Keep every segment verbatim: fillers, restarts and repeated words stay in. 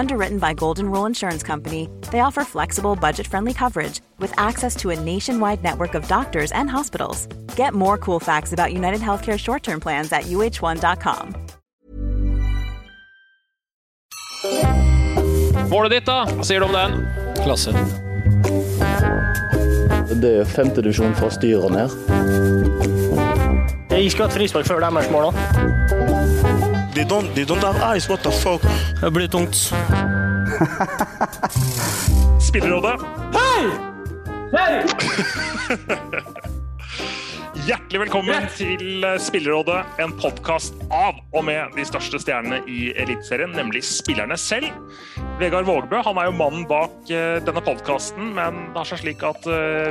Underwritten by Golden Rule Insurance Company, they offer flexible, budget-friendly coverage with access to a nationwide network of doctors and hospitals. Get more cool facts about United Healthcare short-term plans at u h one dot com. Målet ditt då? Vad säger du om den? Klasse. Det är femte division från styren här. Jag ska ha ett frispark för det här matchmålet. They don't, they don't have eyes, what the fuck? Det blir tungt. Spillerådet. Hej! Hej! Hjertelig velkommen til Spillerådet, en podcast av og med de største stjernene I Eliteserien, nemlig spillerne selv. Vegard Vågberg, han er jo mannen bak denne podcasten, men det er så slik at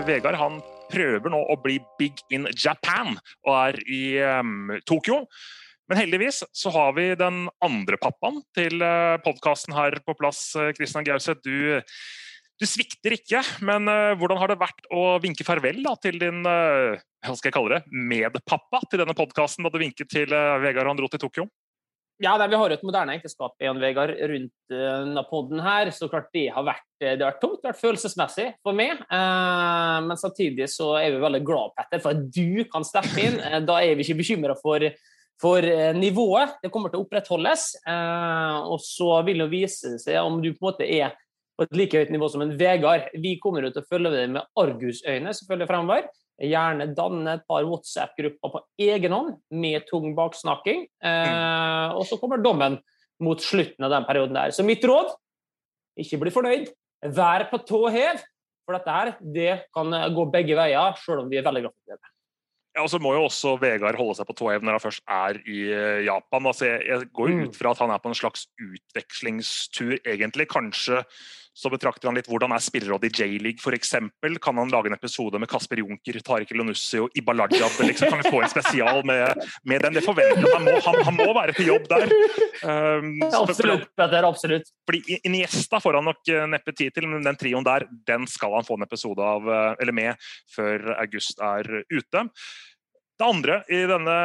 Vegard, han prøver nå å bli big in Japan, og er I um, Tokyo. Men heldigvis så har vi den andre pappaen til podcasten her på plass, Kristian Geuset. Du... Du svikter ikke, men uh, hvordan har det vært å vinke farvel da, til din, uh, hva skal jeg kalle det, medpappa til denne podcasten da du vinket til uh, Vegard han dro til Tokyo? Ja, der vi har et moderne ekteskap igjen, Vegard, rundt uh, podden her, så klart det har vært, det har vært tungt, det har vært følelsesmessig for meg, uh, men samtidig så er vi veldig glad, Petter, for at du kan steppe inn, uh, da er vi ikke bekymret for for nivået, det kommer til å opprettholdes, uh, og så vil det vise seg om du på en måte er på et like høyt nivå som en Vegard. Vi kommer ut og følger det med argusøyne, selvfølgelig fremover. Gjerne danne et par WhatsApp-grupper på egen hånd, med tung baksnakking. Eh, og så kommer dommen mot slutten av den perioden der. Så mitt råd, ikke bli fornøyd. Vær på tå hev, for dette her, det kan gå begge veier, selv om vi er veldig glad for det. Ja, og så må jo også Vegard holde seg på tåhev når han først er I Japan. Altså, jeg går ut fra at han er på en slags utvekslingstur egentlig. Kanskje så betrakter han litt hvordan er spillerådet I J-League for eksempel. Kan han lage en episode med Kasper Junker, Tarik Elyounoussi og Ibaladze? Liksom, kan vi få en spesial med, med den? Det forventer han må, han, han må være på jobb der. Um, absolutt, Petter, absolutt. Fordi Iniesta får han nok neppe tid til, men den trion der, den skal han få en episode av, eller med, før august er ute. Det andre I denne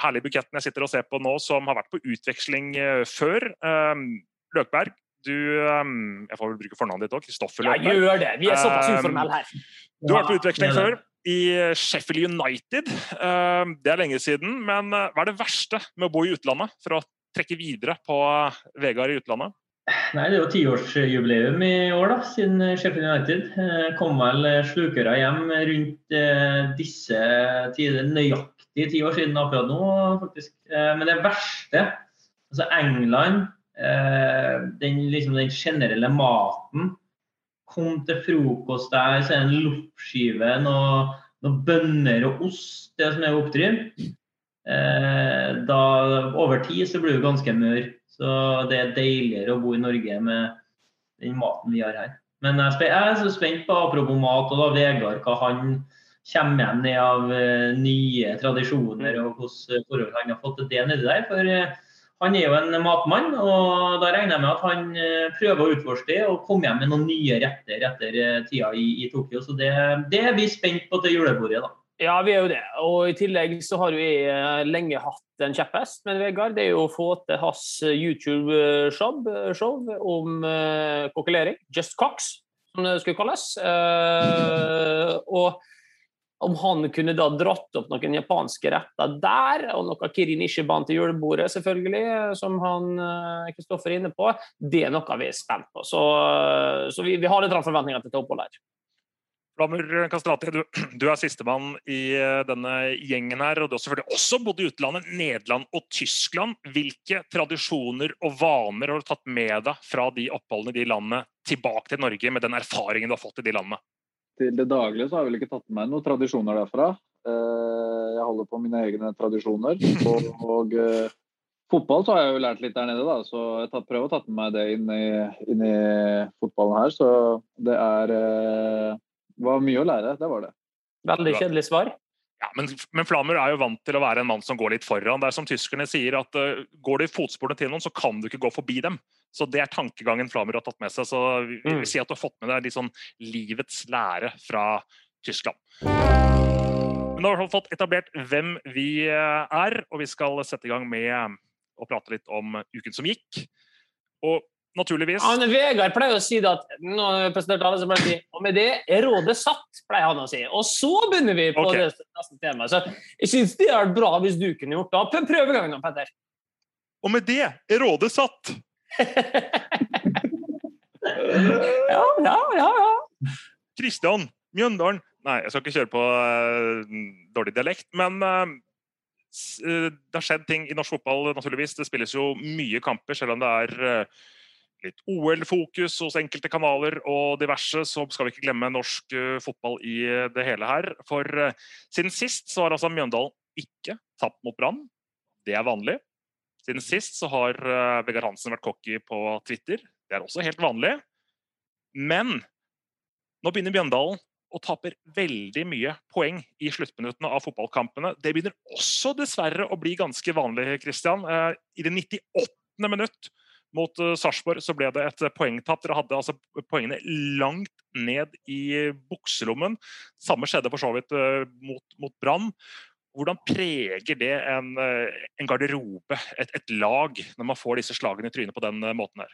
herlige buketten jeg sitter og ser på nå, som har vært på utveksling før, um, Løkberg, du, um, jeg får vel bruke fornavnet ditt også, Kristoffer Løkberg. Ja, gjør det, vi er såpass uformell her. Du har vært på utveksling ja, før I Sheffield United, um, det er lenge siden, men hva er det verste med å bo I utlandet, for å trekke videre på Vegard I utlandet? Nei, det er jo tiårsjubileum I år da, siden Sheffield United kom vel slukere hjem rundt disse tider, nøyaktig ti år siden akkurat nå faktisk. Men det verste, altså England, den, liksom den generelle maten, kom til frokost der, så er det en loppskive, noen noe bønner og ost, det som er oppdrym. Da over tid så blir det ganske mør. Så det er deiligere å bo I Norge med den maten vi har her. Men jeg er så spent på apropos mat, og da Vegard, hva han kommer igjen ned av nye tradisjoner, og hvordan forhold han har fått til det nede der, for han er jo en matmann, og da regner jeg med at han prøver å utforske det, og kommer hjem med noen nye retter etter tida I, I Tokyo, så det, det er vi spent på til julebordet da. Ja, vi er jo det, og I tillegg så har vi lenge hatt en kjepphest, men Vegard, det er jo å få til hans YouTube-show om kokkelering, Just Cox, som det skulle kalles, og om han kunne da dratt opp noen japanske retter der, og noen kirinishiban til julebordet selvfølgelig, som han, Kristoffer, er inne på, det er noe vi er spent på, så, så vi, vi har litt forventninger til å oppholde her. Flamur Kastrati, du, du er sistemann I denne gjengen her, og du har selvfølgelig også bodd I utlandet, Nederland og Tyskland. Hvilke tradisjoner og vaner har du tatt med deg fra de oppholdene I de landene tilbake til Norge med den erfaringen du har fått I de landene? Til det daglige så har jeg vel ikke tatt med noen tradisjoner derfra. Jeg holder på mine egne tradisjoner, og, og fotball så har jeg jo lært litt der nede da, så jeg tatt, prøver å tatt med meg det inn I, inn I fotballen her, så det er... Det var mye å lære, det var det. Veldig kjedelig svar. Ja, men, men Flamur er jo vant til å være en mann som går litt foran. Det er som tyskerne sier at uh, går du I fotsporene til noen, så kan du ikke gå forbi dem. Så det er tankegangen Flamur har tatt med seg. Så vi mm. vil si at du har fått med deg litt sånn livets lære fra Tyskland. Men da har vi fått etablert hvem vi er, og vi skal sette I gang med å prate litt om uken som gikk. Og naturligvis. Han Vegard pleier å si det at nå presenterte alle som pleier å si og med det er rådet satt, pleier han å si. Og så begynner vi på okay. det neste tema. Så jeg synes det er bra hvis du kunne gjort det. Prøv gangen nå, Petter. Og med det er rådet satt. ja, ja, ja, ja. Kristian, Mjøndalen. Nei, jeg skal ikke kjøre på uh, dårlig dialekt, men... Uh, uh, det har skjedd ting I norsk fotball, naturligvis. Det spilles jo mye kamper, selv om det er... Uh, litt OL-fokus hos enkelte kanaler og diverse, så skal vi ikke glemme norsk fotball I det hele her. For siden sist så har altså Mjøndalen ikke tapt mot Brann. Det er vanlig. Siden sist så har Bergar Hansen vært cocky på Twitter. Det er også helt vanlig. Men nå begynner Mjøndalen og taper veldig mye poeng I sluttminuttene av fotballkampene. Det begynner også dessverre å bli ganske vanlig, Kristian. I det nittiåttende minutt Mot Sarpsborg så ble det et poengtapp. Dere hadde altså poengene langt ned I bukselommen. Samme skjedde for så vidt mot, mot Brann. Hvordan preger det en, en garderobe, et, et lag, når man får disse slagene I trynet på den måten her?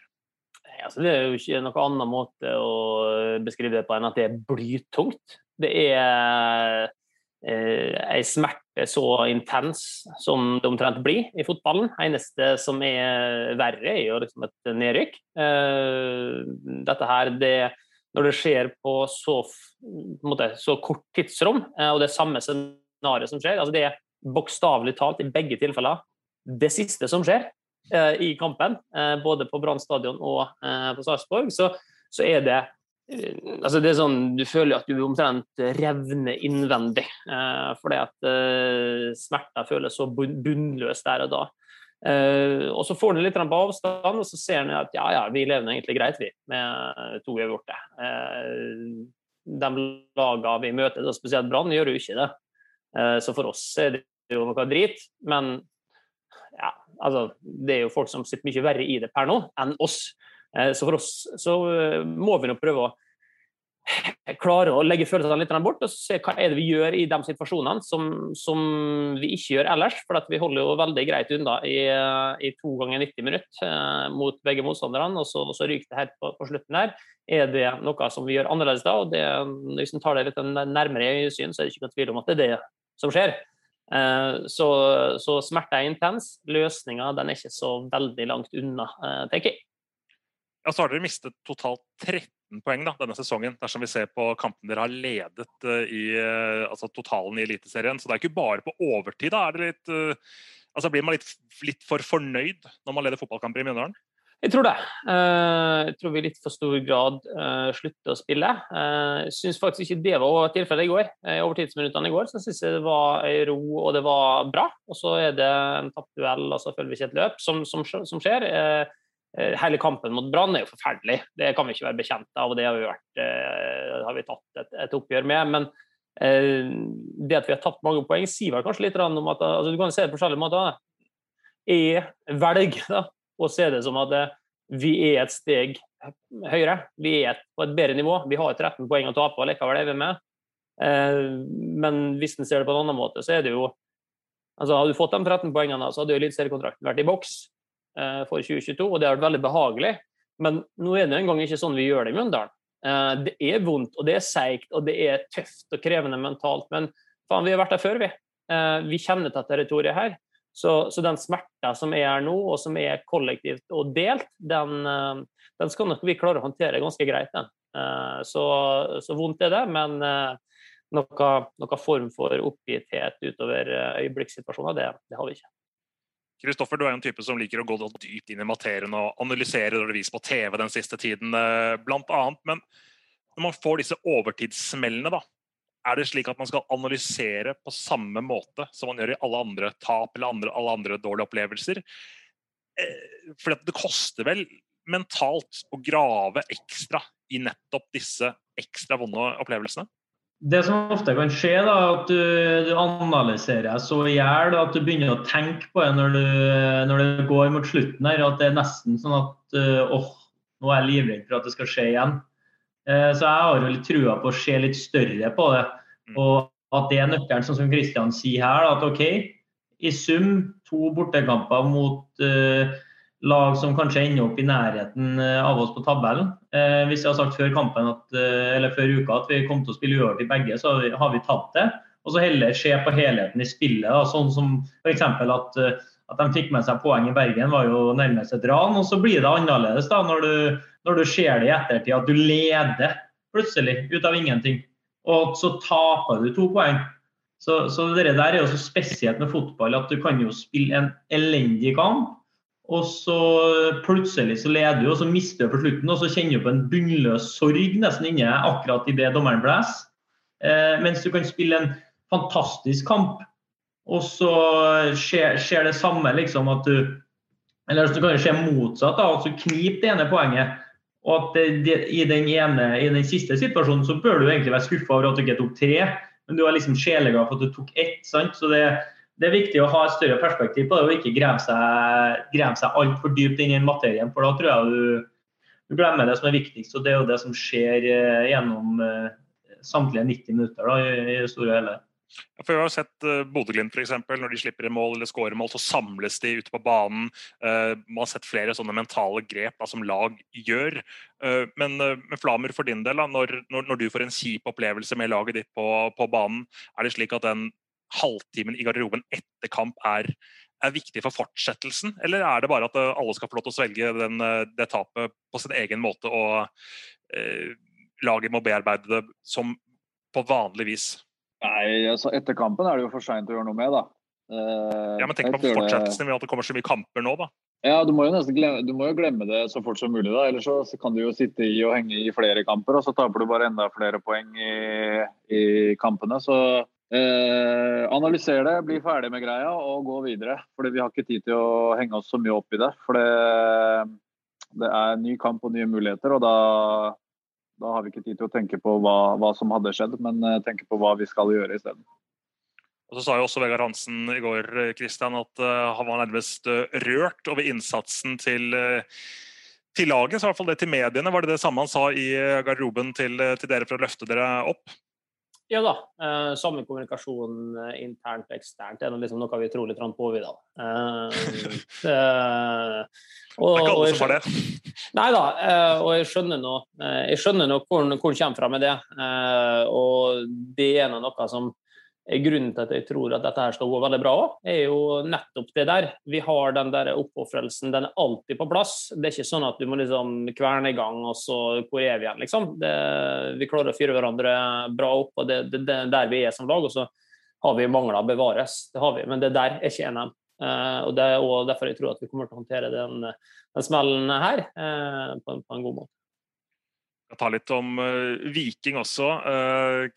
Altså, det er jo ikke noen annen måte å beskrive det på enn at det er blytungt. Det er... en smerte så intens som det omtrent blir I fotballen. Eneste som er verre er jo liksom et nedrykk. Dette her, det, når det skjer på så, på en måte, så kort tidsrom, og det samme scenariet som skjer, altså det er bokstavelig talt I begge tilfeller det siste som skjer I kampen, både på Brann stadion og på Sarpsborg, så, så er det Altså det er sånn, du føler at du omtrent revner innvendig, eh, fordi at eh, smerten føles så bunnløs der og da. Eh, og så får du litt på avstand, og så ser du at ja, ja, vi lever egentlig greit, vi, med to vi har gjort det. Eh, de lagene vi møter, spesielt Brann, gjør jo ikke det. Eh, så for oss er det jo noe drit, men ja, altså, det er jo folk som sitter mye verre I det per nå enn oss. Så for oss så må vi nå prøve å klare å legge følelsene litt bort og se hva er det vi gjør I de situasjonene som, som vi ikke gjør ellers, for vi holder jo veldig greit unna I, I to ganger nitti minutter mot begge motstanderne, og så, så ryker det her på, på slutten her. Er det noe som vi gjør annerledes da, og det, hvis vi tar det litt nærmere I syn, så er det ikke noen tvil om at det er det som skjer. Så, så smerte er intens, løsningen den er ikke så veldig langt unna, tenker jeg. Ja, så har dere mistet totalt tretten poeng da, denne sesongen, dersom vi ser på kampen dere har ledet I altså totalen I Eliteserien. Så det er ikke bare på overtid da, er det litt, altså blir man litt, litt for fornøyd når man leder fotballkamper I Mjøndalen? Jeg tror det. Jeg tror vi I litt for stor grad slutter å spille. Jeg synes faktisk ikke det var tilfellet I går. I overtidsminuttene I går så synes jeg det var ro og det var bra. Og så er det en tappduell, og så følger vi ikke et løp som, som, som skjer. Hele kampen mot Brann er jo forferdelig. Det kan vi ikke være bekjent av, og det har vi, vært, eh, har vi tatt et, et oppgjør med. Men eh, det at vi har tatt mange poeng, sier vel kanskje litt om at altså, du kan se det på forskjellige måter. Jeg velger å se det som at eh, vi er et steg høyere. Vi er et, på et bedre nivå. Vi har tretten poeng å ta på, likevel er vi med. Eh, men hvis man ser det på en annen måte, så er det jo... Altså, hadde du fått de tretten poengene, så hadde jo eliteseriekontrakten vært I boks. For tjue tjueto, og det har vært veldig behagelig. Men nå er det en gang ikke sånn vi gjør det I Mjøndalen. Det er vondt, og det er seigt, og det er tøft og krevende mentalt, men faen, vi har vært der før, vi. Vi kjenner til territoriet her, så, så den smerten som er her nå, og som er kollektivt og delt, den, den skal nok vi klare å håndtere ganske greit, den. Så, så vondt er det, men noen, noen form for oppgitthet utover øyeblikkssituasjoner, det, det har vi ikke. Kristoffer, du er en type som liker å gå dypt inn I materien og analysere det du viser på TV den siste tiden, blant annet. Men når man får disse overtidssmellene, da, er det slik at man skal analysere på samme måte som man gjør I alle andre tap eller andre, alle andre dårlige opplevelser? For det koster vel mentalt å grave ekstra I nettopp disse ekstra vonde opplevelsene? Det som ofte kan skje da, at du, du analyserer så gjør da, at du begynner å tenke på det når du, når du går mot slutten her, at det er nesten sånn at åh, oh, nå er jeg livredd for at det skal skje igjen. Eh, så jeg har jo litt trua på å se litt større på det, og at det er nøkkelen som Kristian sier her, da, at ok, I sum to bortekamper mot eh, lag som kanskje ender opp I nærheten av oss på tabellen. Eh, hvis jeg har sagt før kampen, at, eller før uka, at vi kom til å spille uavgjort I begge, så har vi, har vi tatt det. Og så heller se på helheten I spillet. Da. Sånn som for eksempel at, at de fikk med seg poeng I Bergen, var jo nærmest et ran, og så blir det annerledes da, når du, når du ser det I ettertid, at du leder plutselig ut av ingenting. Og så taper du to poeng. Så, så det der er jo så spesielt med fotball, at du kan jo spille en elendig kamp, og så plutselig så leder du, og så mister du på slutten, og så kjenner du på en bunnløs sorg nesten inne akkurat I det dommeren blæs. Eh, mens du kan spille en fantastisk kamp, og så skjer, skjer det samme liksom at du, eller så kan det skje motsatt da, at du kniper det ene poenget, og at det, det, I, den ene, I den siste situasjonen så bør du egentlig være skuffet over at du ikke tok tre, men du var liksom sjeleglad for at du tok ett, sant? Så det Det er viktig å ha et større perspektiv på det, og ikke greve seg, greve seg alt for dypt inn I materien, for da tror jeg du, du glemmer det som er viktigst, og det er jo det som skjer gjennom samtlige nitti minutter da, I, I store hele. Ja, for jeg har sett Bodeglind for eksempel, når de slipper I mål eller skårer mål, så samles de ute på banen. Man har sett flere sånne mentale grep da, som lag gjør. Men med Flamur for din del, da, når, når du får en kjip opplevelse med laget ditt på, på banen, er det slik at den halvtimen I garderoben etter kamp er, er viktig for fortsettelsen, eller er det bare at alle skal få lov til å svelge den, det tapet på sin egen måte, og eh, laget må bearbeide det som på vanlig vis? Nei, altså etter kampen er det jo for sent å gjøre noe med da. Eh, ja, men tenk på fortsettelsen ved at det kommer så mye kamper nå da. Ja, du må jo nesten glemme, du må jo glemme det så fort som mulig da, ellers så kan du jo sitte I og henge I flere kamper, og så taper du bare enda flere poeng I, I kampene, så Eh, analysere det, bli ferdig med greia og gå videre, fordi vi har ikke tid til å henge oss så mye opp I det, for det, det er ny kamp og nye muligheter, og da, da har vi ikke tid til å tenke på hva, hva som hadde skjedd, men tenke på hva vi skal gjøre I stedet. Og så sa jo også Vegard Hansen I går, Kristian, at uh, han var nærmest rørt over innsatsen til, uh, til laget, så I hvert fall det til mediene. Var det det samme han sa I garderoben til, til dere for å løfte dere opp? Ja da, eh, samme kommunikasjon internt og eksternt er liksom noe vi tror litt på I dag. Eh, eh, og, det kan også for det. Nei da, eh, og jeg skjønner nå, eh, jeg skjønner nå hvor, hvor det kommer fra med det, eh, og det er noe som er grunnen til at jeg tror at dette her skal gå veldig bra også, er jo nettopp det der. Vi har den der oppoffrelsen, den er alltid på plass. Det er ikke sånn at du må liksom kverne I gang, og så hvor er vi igjen, liksom. Det, vi klarer å fyre hverandre bra opp, og det, det, det der vi er som lag, og så har vi mangler bevares, det har vi, men det der er ikke en av dem. Uh, og det er også derfor jeg tror at vi kommer til å håndtere den, den smellen her uh, på, en, på en god måte. Jeg tar litt om Viking også.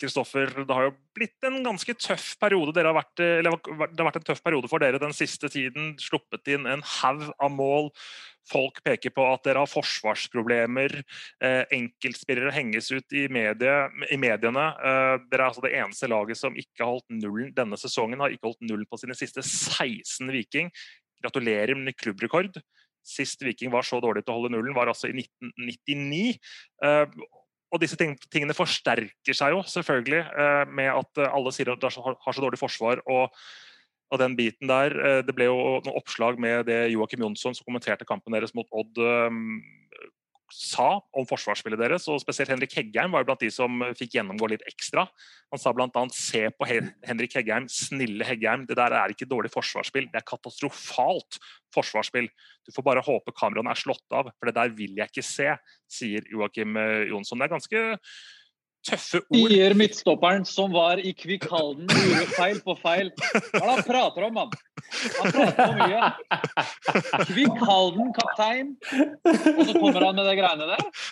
Kristoffer, det har jo blitt en ganske tøff periode. Dere har vært, eller det har vært en tøff periode for dere den siste tiden. Sluppet inn en haug av mål. Folk peker på at dere har forsvarsproblemer. Enkeltspillere henges ut I, medie, I mediene. Dere er altså det eneste laget som ikke har holdt nullen denne sesongen. Har ikke holdt nullen på sine siste seksten Viking. Gratulerer med klubbrekord. Sist Viking var så dårlig til å holde nullen, var altså I nitten nittini. Og disse tingene forsterker seg jo selvfølgelig med at alle sier at det har så dårlig forsvar, og, og den biten der, det ble jo noen oppslag med det Joakim Jonsson som kommenterte kampen deres mot Odd sa om forsvarsspillet deres, og spesielt Henrik Heggheim var jo blant de som fikk gjennomgå litt ekstra. Han sa blant annet, se på Henrik Heggheim, snille Heggheim, det der er ikke dårlig forsvarsspill, det er katastrofalt forsvarsspill. Du får bare håpe kameraen er slått av, for det der vil jeg ikke se, sier Joakim Jonsson. Det er ganske tøffe ord. Sier midtstopperen som var i kvikkhalden, gjorde feil på feil. Hva da prater om, mann? Han prater om mye. Kvikkhalden, kaptein. Og så kommer han med de greiene der.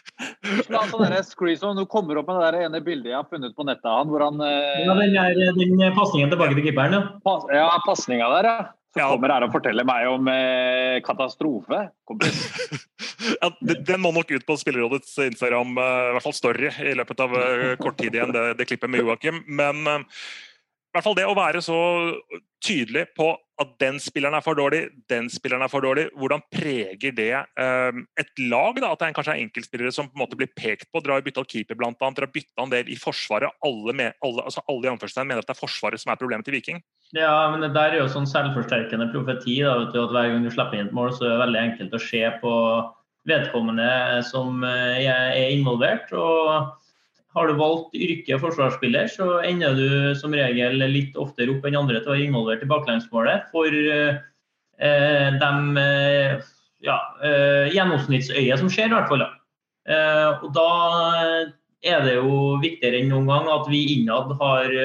Blant sånne der screeson, du kommer opp med det der ene bildet jeg har funnet på nettet av han, hvor han... Ja, den er den passningen tilbake til kipperen, ja. Pas, ja, passningen der, ja. Så kommer her og forteller meg om eh, katastrofe. Ja, den må nok ut på Spillerådets Instagram, i hvert fall story, i løpet av kort tid igjen, det, det klippet med Joakim. Men i hvert fall det å være så tydelig på at den spilleren er for dårlig, den spilleren er for dårlig, hvordan preger det um, et lag da, at det kanskje er enkeltspillere som på en måte blir pekt på, drar bytte av keeper blant annet, drar bytte av en del i forsvaret, alle, med, alle, altså alle i anførselstegn mener at det er forsvaret som er problemet til Viking. Ja, men det der er jo sånn selvforsterkende profeti da, vet du, at hver gang du slipper inn et mål, så er det veldig enkelt å se på vedkommende som er involvert, og har du valgt yrke forsvarsspiller, så ender du som regel litt oftere opp enn andre til å være involvert i baklengsmålet. For eh, de ja, eh, gjennomsnittsøyet som skjer i hvert fall. Eh, og da er det jo viktigere enn noen gang at vi innad har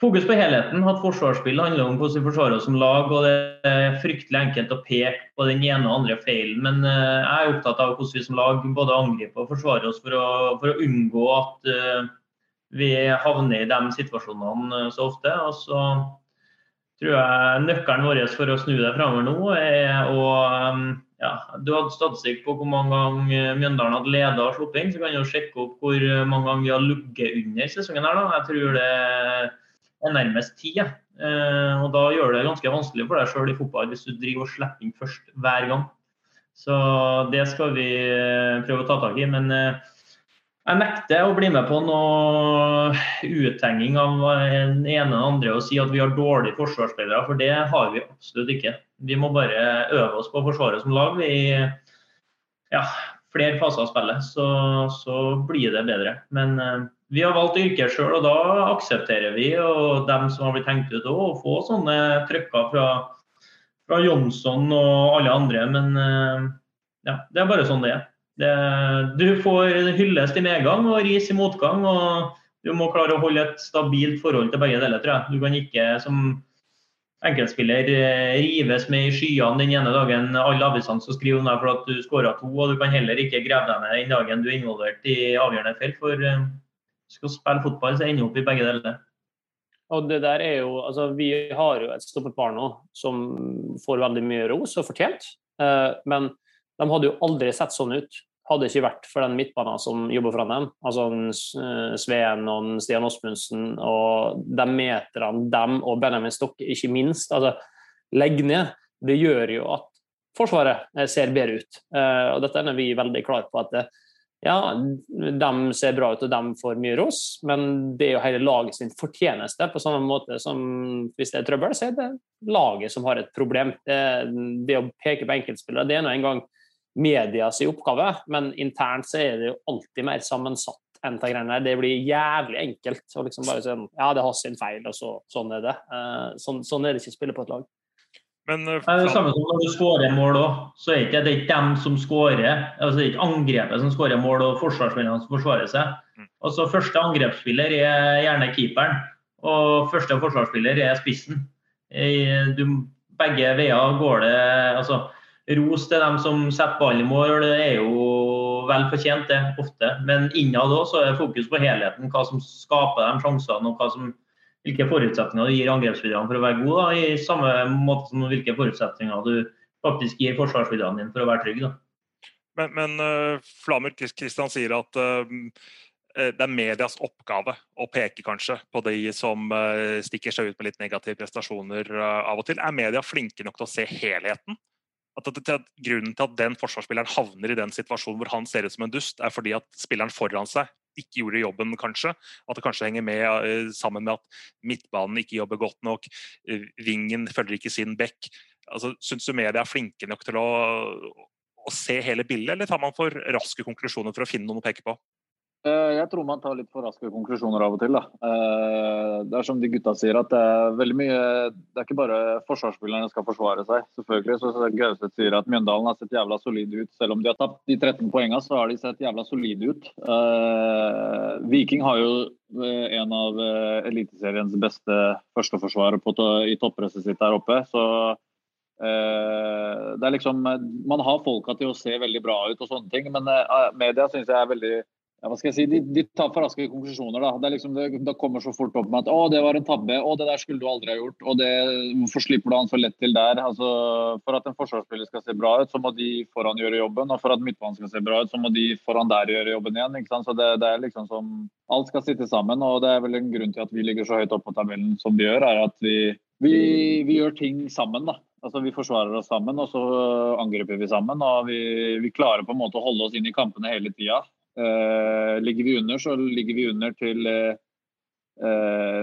fokus på helheten, at forsvarsspill handler om hvordan vi forsvarer oss som lag, og det er fryktelig enkelt å peke på den ene og andre feilen. Men eh, jeg er opptatt av hvordan vi som lag både angriper og forsvarer oss for å, for å unngå at eh, vi havner i de situasjonene så ofte. Og så tror jeg nøkkelen vår for å snu det fremover nå er å ja, du hadde statistikk på hvor mange ganger Mjøndalen hadde ledet og sluppet inn, så kan du sjekke opp hvor mange ganger vi har lugget under sesongen her da. Jeg tror det er nærmest ti, ja. Og da gjør det ganske vanskelig for deg selv i fotball hvis du driver og slipper inn først hver gang. Så det skal vi prøve å ta tak i, men jeg nekter å bli med på noe uttenging av en ene og andre og si at vi har dårlige forsvarsspillere, for det har vi absolutt ikke. Vi må bare øve oss på forsvaret som lag i ja, flere faser av spillet, så, så blir det bedre. Men eh, vi har valgt yrker selv, og da aksepterer vi, og dem som har blitt tenkt ut, å få sånne trykker fra, fra Jonsson og alle andre, men eh, ja, det er bare sånn det er. Det, du får hylles til medgang og ris i motgang, og du må klare å holde et stabilt forhold til begge deler, tror jeg. Du kan ikke som enkeltspiller rives med i skyene den ene dagen alle avisene som skriver om deg for at du scoret to, og du kan heller ikke greve deg med den dagen du er involvert i avgjørende felt, for du skal spille fotball, så ender du opp i begge deler. Og det der er jo, altså vi har jo et stoppet par nå som får veldig mye ros og fortjent, men de hadde jo aldri sett sånn ut, hadde ikke vært for den midtbanen som jobber fra dem, altså Sven og Stian Osmundsen, og de meterne, dem og Benjamin Stokke, ikke minst, altså legg ned, det gjør jo at forsvaret ser bedre ut, og dette er vi veldig klare på at det, ja, de ser bra ut og de får mye ros, men det er jo hele laget sin fortjeneste på samme måte som hvis det er trøbbel, så er det laget som har et problem. Det å peke på enkeltspillere, det er nå en gang medias oppgave, men internt så er det jo alltid mer sammensatt enn de greiene. Det blir jævlig enkelt å liksom bare si, ja, det har sin feil, og så, sånn er det. Sånn, sånn er det ikke å spille på et lag. Men, uh, det er det samme som når du skårer mål også, så er det ikke, det er ikke dem som skårer, altså det er ikke angrepet som skårer mål, og forsvarsspillerne som forsvarer seg. Og så første angrepsspiller er gjerne keeperen, og første forsvarsspiller er spissen. Du, begge veier går det, altså ros til dem som setter ballen i mål, det er jo vel fortjent det, ofte. Men innad også så er fokus på helheten, hva som skaper de sjansene, og hva som, hvilke forutsetninger du gir angrepsspillerne for å være god, da, i samme måte som hvilke forutsetninger du faktisk gir forsvarsspillerne din for å være trygg. Da. Men, men uh, Flamur Kristian sier at uh, det er medias oppgave å peke kanskje på de som uh, stikker seg ut med litt negative prestasjoner uh, av og til. Er media flinke nok til å se helheten? At grunnen til at den forsvarsspilleren havner i den situasjonen hvor han ser ut som en dust, er fordi at spilleren foran seg ikke gjorde jobben kanskje, at det kanskje henger med sammen med at midtbanen ikke jobber godt nok, vingen følger ikke sin bekk. Altså, synes du media er flinke nok til å, å se hele bildet, eller tar man for raske konklusjoner for å finne noen å peke på? Jeg tror man tar litt for raske konklusjoner av og til. Da. Det er som de gutta sier, at det er veldig mye, det er ikke bare forsvarsspillerne skal forsvare seg. Selvfølgelig, så Geuset sier at Mjøndalen har sett jævla solide ut. Selv om de har tapt de tretten poengene, så har de sett jævla solide ut. Viking har jo en av eliteseriens beste førsteforsvarer i toppresset sitt der oppe, så det er liksom, man har folka til å se veldig bra ut og sånne ting, men media synes jeg er veldig Ja, hva skal jeg si, de, de tar for raske konklusjoner da. Det er liksom, det, det kommer så fort opp med at å, det var en tabbe, å, det der skulle du aldri ha gjort, og det, hvorfor slipper du han så lett til der? Altså, for at en forsvarsspiller skal se bra ut, så må de foran gjøre jobben, og for at midtbanen skal se bra ut, så må de foran der gjøre jobben igjen, ikke sant? Så det, det er liksom som, alt skal sitte sammen, og det er vel en grunn til at vi ligger så høyt opp på tabellen som vi gjør, er at vi, vi, vi gjør ting sammen da. Altså, vi forsvarer oss sammen, og så angriper vi sammen, og vi, vi klarer på en måte å holde oss inn i kampene hele tiden. Uh, ligger vi under, så ligger vi under til uh,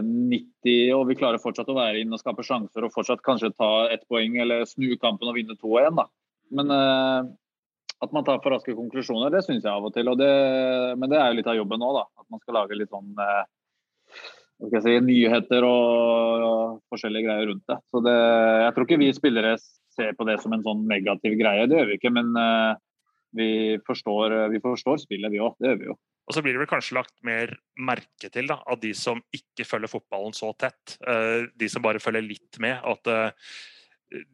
nitti, og vi klarer fortsatt å være inne og skape sjanser, og fortsatt kanskje ta ett poeng, eller snu kampen og vinne to igjen. Da. Men uh, at man tar for raske konklusjoner, det synes jeg av og til, og det, men det er jo litt av jobben nå, da. At man skal lage litt sånn, uh, hva skal jeg si, nyheter og, og forskjellige greier rundt det. Så det, jeg tror ikke vi spillere ser på det som en sånn negativ greie, det gjør vi ikke, men uh, Vi forstår, vi forstår spillet vi også, det gjør vi jo. Og så blir det vel kanskje lagt mer merke til da, av de som ikke følger fotballen så tett, de som bare følger litt med, at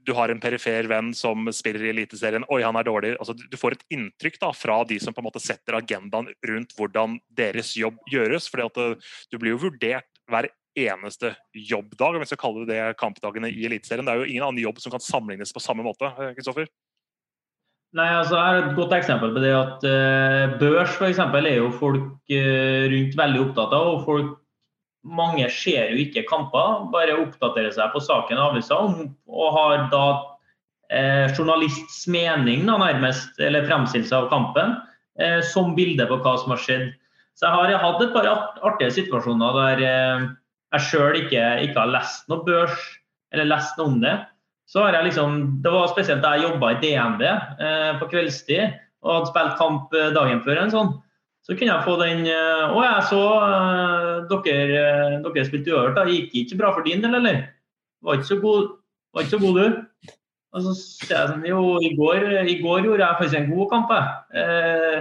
du har en perifer venn som spiller i eliteserien, oi han er dårlig, altså du får et inntrykk da, fra de som på en måte setter agendaen rundt hvordan deres jobb gjøres, fordi at du blir jo vurdert hver eneste jobbdag, om vi skal kalle det kampdagene i eliteserien, det er jo ingen annen jobb som kan sammenlignes på samme måte, Kristoffer? Nei, altså jeg har et godt eksempel på det at eh, børs for eksempel er jo folk eh, rundt veldig opptatt av, og folk, mange ser jo ikke kamper, bare oppdaterer seg på saken av avisen, og har da eh, journalists mening da, nærmest, eller fremstillelse av kampen, eh, som bilde på hva som har skjedd. Så jeg har jeg hatt et par artige situasjoner der eh, jeg selv ikke, ikke har lest noe børs, eller lest noe om det. Så har jeg liksom, det var spesielt da jeg jobbet i D N B eh, på kveldstid, og hadde spilt kamp dagen før en sånn, så kunne jeg få den, å jeg så, eh, dere, dere spilte uavgjort da, gikk ikke bra for din del, eller? Var ikke så god, var ikke så god du? Og så sier jeg sånn, jo, i går, i går gjorde jeg faktisk en god kamp, eh,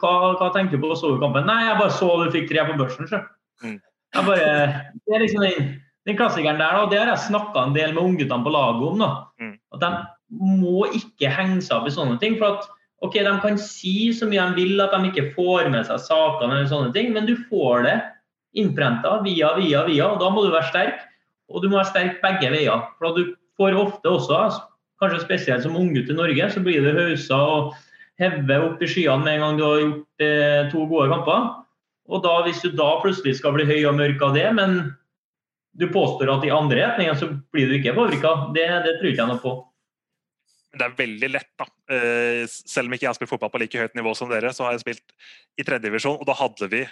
hva, hva tenker du på å sove kampen? Nei, jeg bare så du fikk tre på børsen, så. Jeg bare, det er liksom den, Den klassikeren der, da, det har jeg snakket en del med ungguttene på laget om, da. Mm. At de må ikke henge seg opp i sånne ting, for at, ok, de kan si så mye de vil, at de ikke får med seg sakene eller sånne ting, men du får det innprentet via, via, via, og da må du være sterk, og du må være sterk begge veier, for du får ofte også, kanskje spesielt som unggutt i Norge, så blir det hauset og hevet opp i skyene med en gang du har gjort eh, to gode kamper, og da, hvis du da plutselig skal bli høy og mørk av det, men du påstår at i andre retninger så blir du ikke påvirket. Det, det tror jeg noe på. Det er veldig lett da. Selv om ikke jeg spiller fotball på like høyt nivå som dere, så har jeg spilt i tredje divisjon, og da hadde vi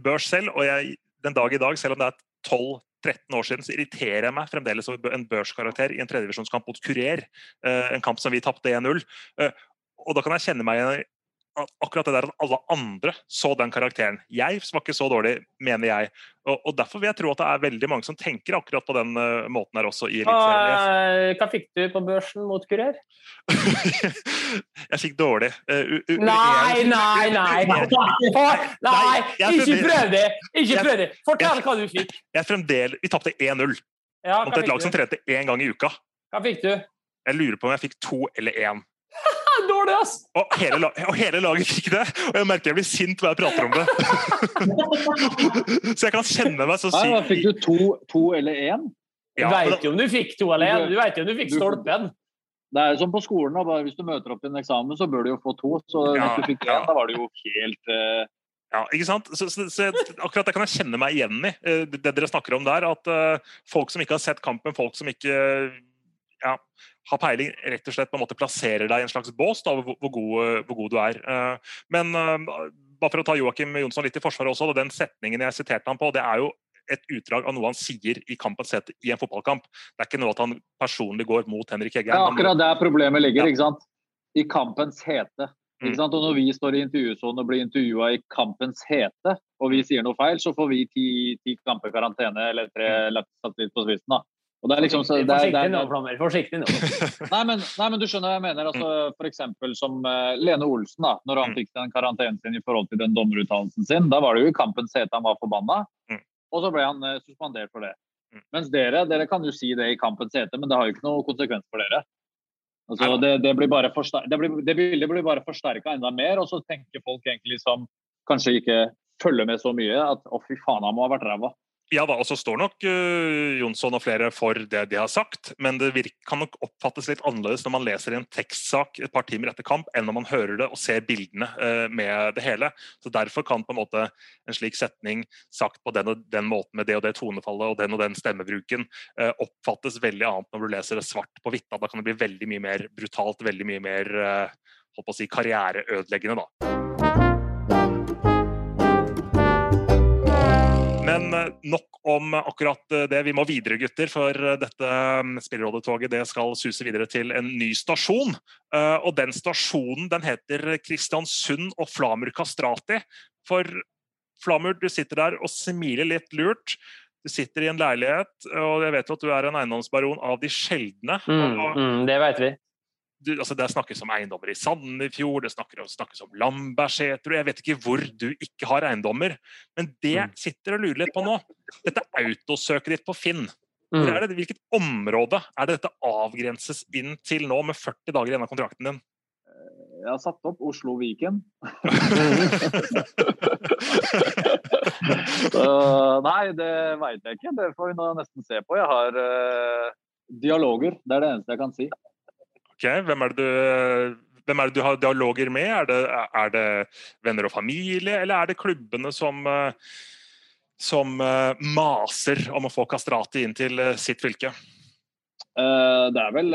børs selv, og jeg, den dag i dag, selv om det er tolv tretten år siden, så irriterer jeg meg fremdeles over en børskarakter i en tredje divisjonskamp mot Kurér, en kamp som vi tappte en null. Og da kan jeg kjenne meg igjen akkurat det der at alle andre så den karakteren. Jeg var ikke så dårlig, mener jeg. Og, og derfor vil jeg tro at det er veldig mange som tenker akkurat på den uh, måten her også i eliteserien. Hva fikk du på børsen mot Kurér? Jeg fikk dårlig. Uh, uh, nei, nei, nei. Nei, ikke prøv det. Ikke prøv det. Fortell hva du fikk. Jeg fremdeles, vi tappte en null. Ja, mot et lag som trente en gang i uka. Hva fikk du? Jeg lurer på om jeg fikk to eller en. Dårlig, ass! Og hele, og hele laget fikk det, og jeg merker jeg blir sint hver jeg prater om det. Så jeg kan kjenne meg så sykt. Nei, fikk du to, to eller en? Ja, du vet jo om du fikk to eller en, du vet jo om du fikk stolpen. Det er jo som på skolen, da. Hvis du møter opp i en eksamen, så bør du jo få to, så hvis ja, du fikk en, da var det jo helt... Uh... Ja, ikke sant? Så, så, så akkurat det kan jeg kjenne meg igjen i, det dere snakker om der, at uh, folk som ikke har sett kampen, folk som ikke... Uh, ja, har peiling rett og slett på en måte plasserer deg i en slags bås da, hvor, hvor, god, hvor god du er. Men bare for å ta Joakim Jonsson litt i forsvaret også, den setningen jeg siterte han på, det er jo et utdrag av noe han sier i kampens sett i en fotballkamp. Det er ikke noe at han personlig går mot Henrik Heggheim. Ja, akkurat der problemet ligger, ja. Ikke sant? i kampens hete. Mm. Ikke sant? Og når vi står i intervjusonen og blir intervjuet i kampens hete, og vi sier noe feil, så får vi ti, ti kamper karantene, eller tre lapsat litt på spissen da. Og det er liksom... Så, det er, forsiktig nå, Flammer, forsiktig nå. nei, men, nei, men du skjønner hva jeg mener. Altså, for eksempel som uh, Lene Olsen da, når han fikk den karantenen sin i forhold til den dommeruttalelsen sin, da var det jo i kampens hete han var forbannet, mm. og så ble han uh, suspendert for det. Mm. Mens dere, dere kan jo si det i kampens hete, men det har jo ikke noen konsekvens for dere. Altså, det, det blir bare forsterket, det blir, det blir, det blir bare forsterket enda mer, og så tenker folk egentlig som kanskje ikke følger med så mye, at å fy faen, han må ha vært ræva. Ja da, og så står nok uh, Jonsson og flere for det de har sagt, men det virker, kan nok oppfattes litt annerledes når man leser en tekstsak et par timer etter kamp, enn når man hører det og ser bildene uh, med det hele. Så derfor kan på en måte en slik setning sagt på den og den måten med det og det tonefallet og den og den stemmebruken uh, oppfattes veldig annet når du leser det svart på hvitt. Da kan det bli veldig mye mer brutalt, veldig mye mer uh, holdt på å si, karriereødeleggende da. Men nok om akkurat det. Vi må videre, gutter, for dette Spillerådet-toget det skal suse videre til en ny stasjon. Og den stasjonen den heter Kristiansund og Flamur Kastrati. For Flamur, du sitter der og smiler litt lurt. Du sitter i en leilighet, og jeg vet jo at du er en eiendomsbaron av de sjeldne. Mm, mm, det vet vi. Du, altså det snakkes om eiendommer i Sandefjord, det snakkes, snakkes om Lambertseter, og jeg vet ikke hvor du ikke har eiendommer. Men det mm. sitter og lurer litt på nå. Dette autosøket ditt på Finn. Mm. Hvor er det, hvilket område er det dette avgrenses inn til nå med førti dager igjen av kontrakten din? Jeg har satt opp Oslo-Viken. Nei, det vet jeg ikke. Det får vi nå nesten se på. Jeg har uh, dialoger, det er det eneste jeg kan si. Okay, hvem er det du, hvem er det du har dialoger med? Er det, er det venner og familie, eller er det klubbene som, som maser om å få Kastrati inn til sitt fylke? Det er vel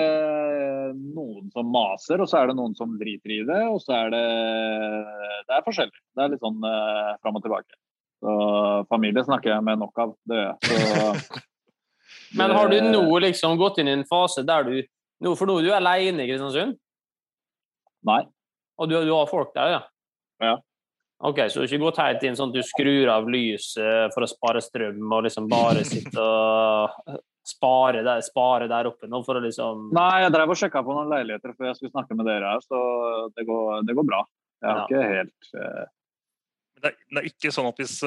noen som maser, og så er det noen som driter i det, og så er det, det er forskjellig. Det er litt sånn frem og tilbake. Så familie snakker jeg med nok av, det gjør jeg. Så, men har du nå liksom gått inn i en fase der du Nå, for nå er du alene i Kristiansund? Nei. Og du, du har folk der, ja? Ja. Ok, så du har ikke gått helt inn sånn at du skrur av lyset for å spare strøm og liksom bare sitte og spare der, spare der oppe nå for å liksom... Nei, jeg drev og sjekket på noen leiligheter før jeg skulle snakke med dere her, så det går, det går bra. Jeg har ja. ikke helt... Uh... Det, er, det er ikke sånn at hvis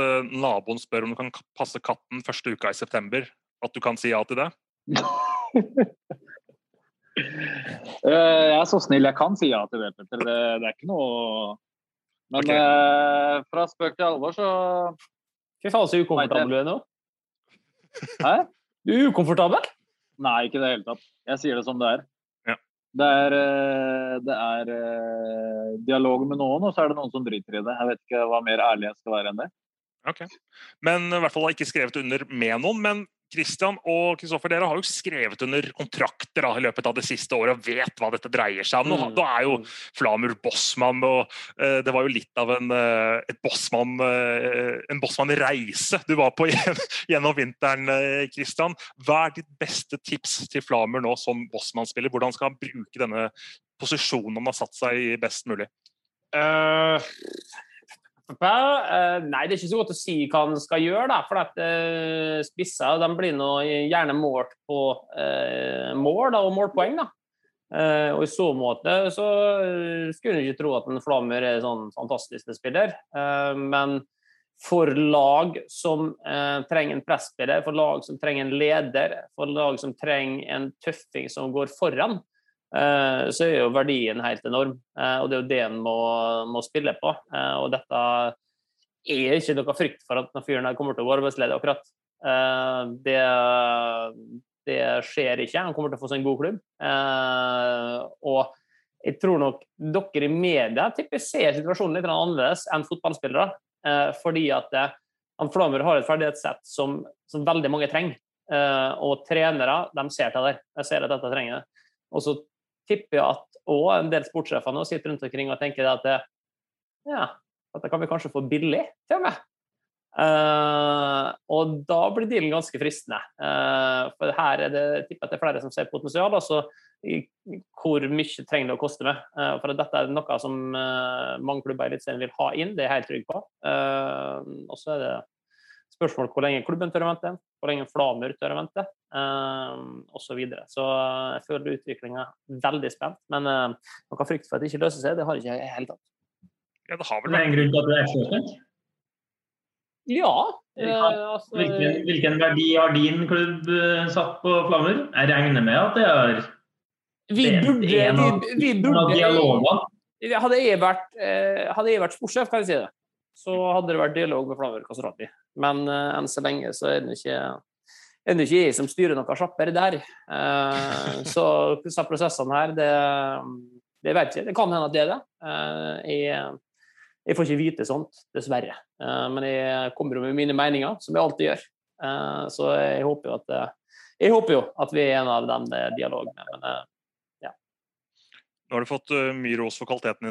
naboen spør om du kan passe katten første uka i september, at du kan si ja til det? Uh, jeg er så snill jeg kan si ja til det, Petter. Det, det er ikke noe... Men okay. uh, fra spøk til alvor, så... Fy faen, så ukomfortabel du er nå. Hæ? Du er ukomfortabel? Nei, ikke det hele tatt. Jeg sier det som det er. Ja. Det er, uh, det er uh, dialog med noen, og så er det noen som driter i det. Jeg vet ikke hva mer ærlig jeg skal være enn det. Ok. Men i hvert fall har jeg ikke skrevet under med noen, men Kristian og Kristoffer, dere har jo skrevet under kontrakter da, i løpet av det siste året og vet hva dette dreier seg om. Nå, da er jo Flamur Bossmann, og uh, det var jo litt av en, uh, et Bossmann, uh, en Bossmann-reise du var på gjennom vinteren, uh, Kristian. Hva er ditt beste tips til Flamur nå som Bossmann-spiller? Hvordan skal han bruke denne posisjonen han har satt seg i best mulig? Uh, Uh, nei, det er ikke så godt å si hva han skal gjøre da, for at uh, spisser, de blir nå gjerne målt på uh, mål da, og målpoeng da. Uh, og i så måte så uh, skulle jeg ikke tro at en Flamur er sånn fantastisk spiller, uh, men for lag som uh, trenger en pressspiller, for lag som trenger en leder, for lag som trenger en tøffing som går foran, så er jo verdien helt enorm, og det er jo det en må, må spille på, og dette er ikke noe frykt for at når fyren her kommer til å gå arbeidsledig akkurat. Det, det skjer ikke, han kommer til å få seg en god klubb, og jeg tror nok dere i media typiserer situasjonen litt annerledes enn fotballspillere, fordi at han Flamur har et ferdighetssett som, som veldig mange trenger, og trenere, de ser til det, de ser at dette trenger det. Og så tipper jeg at også en del sportssjefer nå sitter rundt omkring og tenker at ja, dette kan vi kanskje få billig til og med. Uh, og da blir dealen ganske fristende uh, for her er det tippet til flere som ser potensial altså hvor mye trenger det å koste med uh, for dette er noe som uh, mange klubber I Eliteserien vil ha inn det er jeg helt trygg på uh, og så er det spørsmål hvor lenge klubben tør å vente hvor lenge Flamur tør å vente uh, og så videre så jeg føler utviklingen er veldig spent men uh, noen frykt for at det ikke løser seg det har ikke jeg helt tatt ja, det har vel en grunn til at du er så spent Ja. Eh, altså, vilken, vilken verdi har din klubb satt på Flamur? Jeg regner med at det er vi burde en av, vi, vi burde ja, hade jag varit eh, hade jag varit sportchef kan jag säga si det. Så hade det varit dialog med Flamur Kastrati. Men eh, än så länge så är det inte ännu inte jag som styrer några sjapper där. Eh, så så processen här det det vet jag. Det kan hända att det är det. Eh, är Jeg får ikke vite sånt, dessverre. Men jeg kommer med mine meninger, som jeg alltid gjør. Så jeg håper jo at, jeg håper jo at vi er en av dem det er dialog med. Men, ja. Nå har du fått mye ros for kvaliteten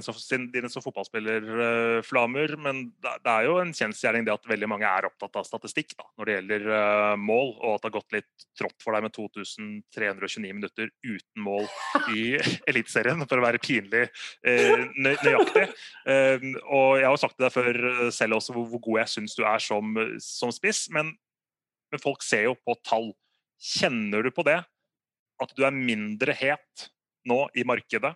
din som fotballspiller Flamur, men det er jo en kjensgjerning det at veldig mange er opptatt av statistikk da, når det gjelder mål, og at det har gått litt trått for deg med to tusen tre hundre og tjueni minutter uten mål I Eliteserien, for å være pinlig nø- nøyaktig. Um, og jeg har sagt det der før selv også, hvor, hvor god jeg synes du er som, som spiss, men, men folk ser jo på tall. Kjenner du på det at du er mindre het nå I markedet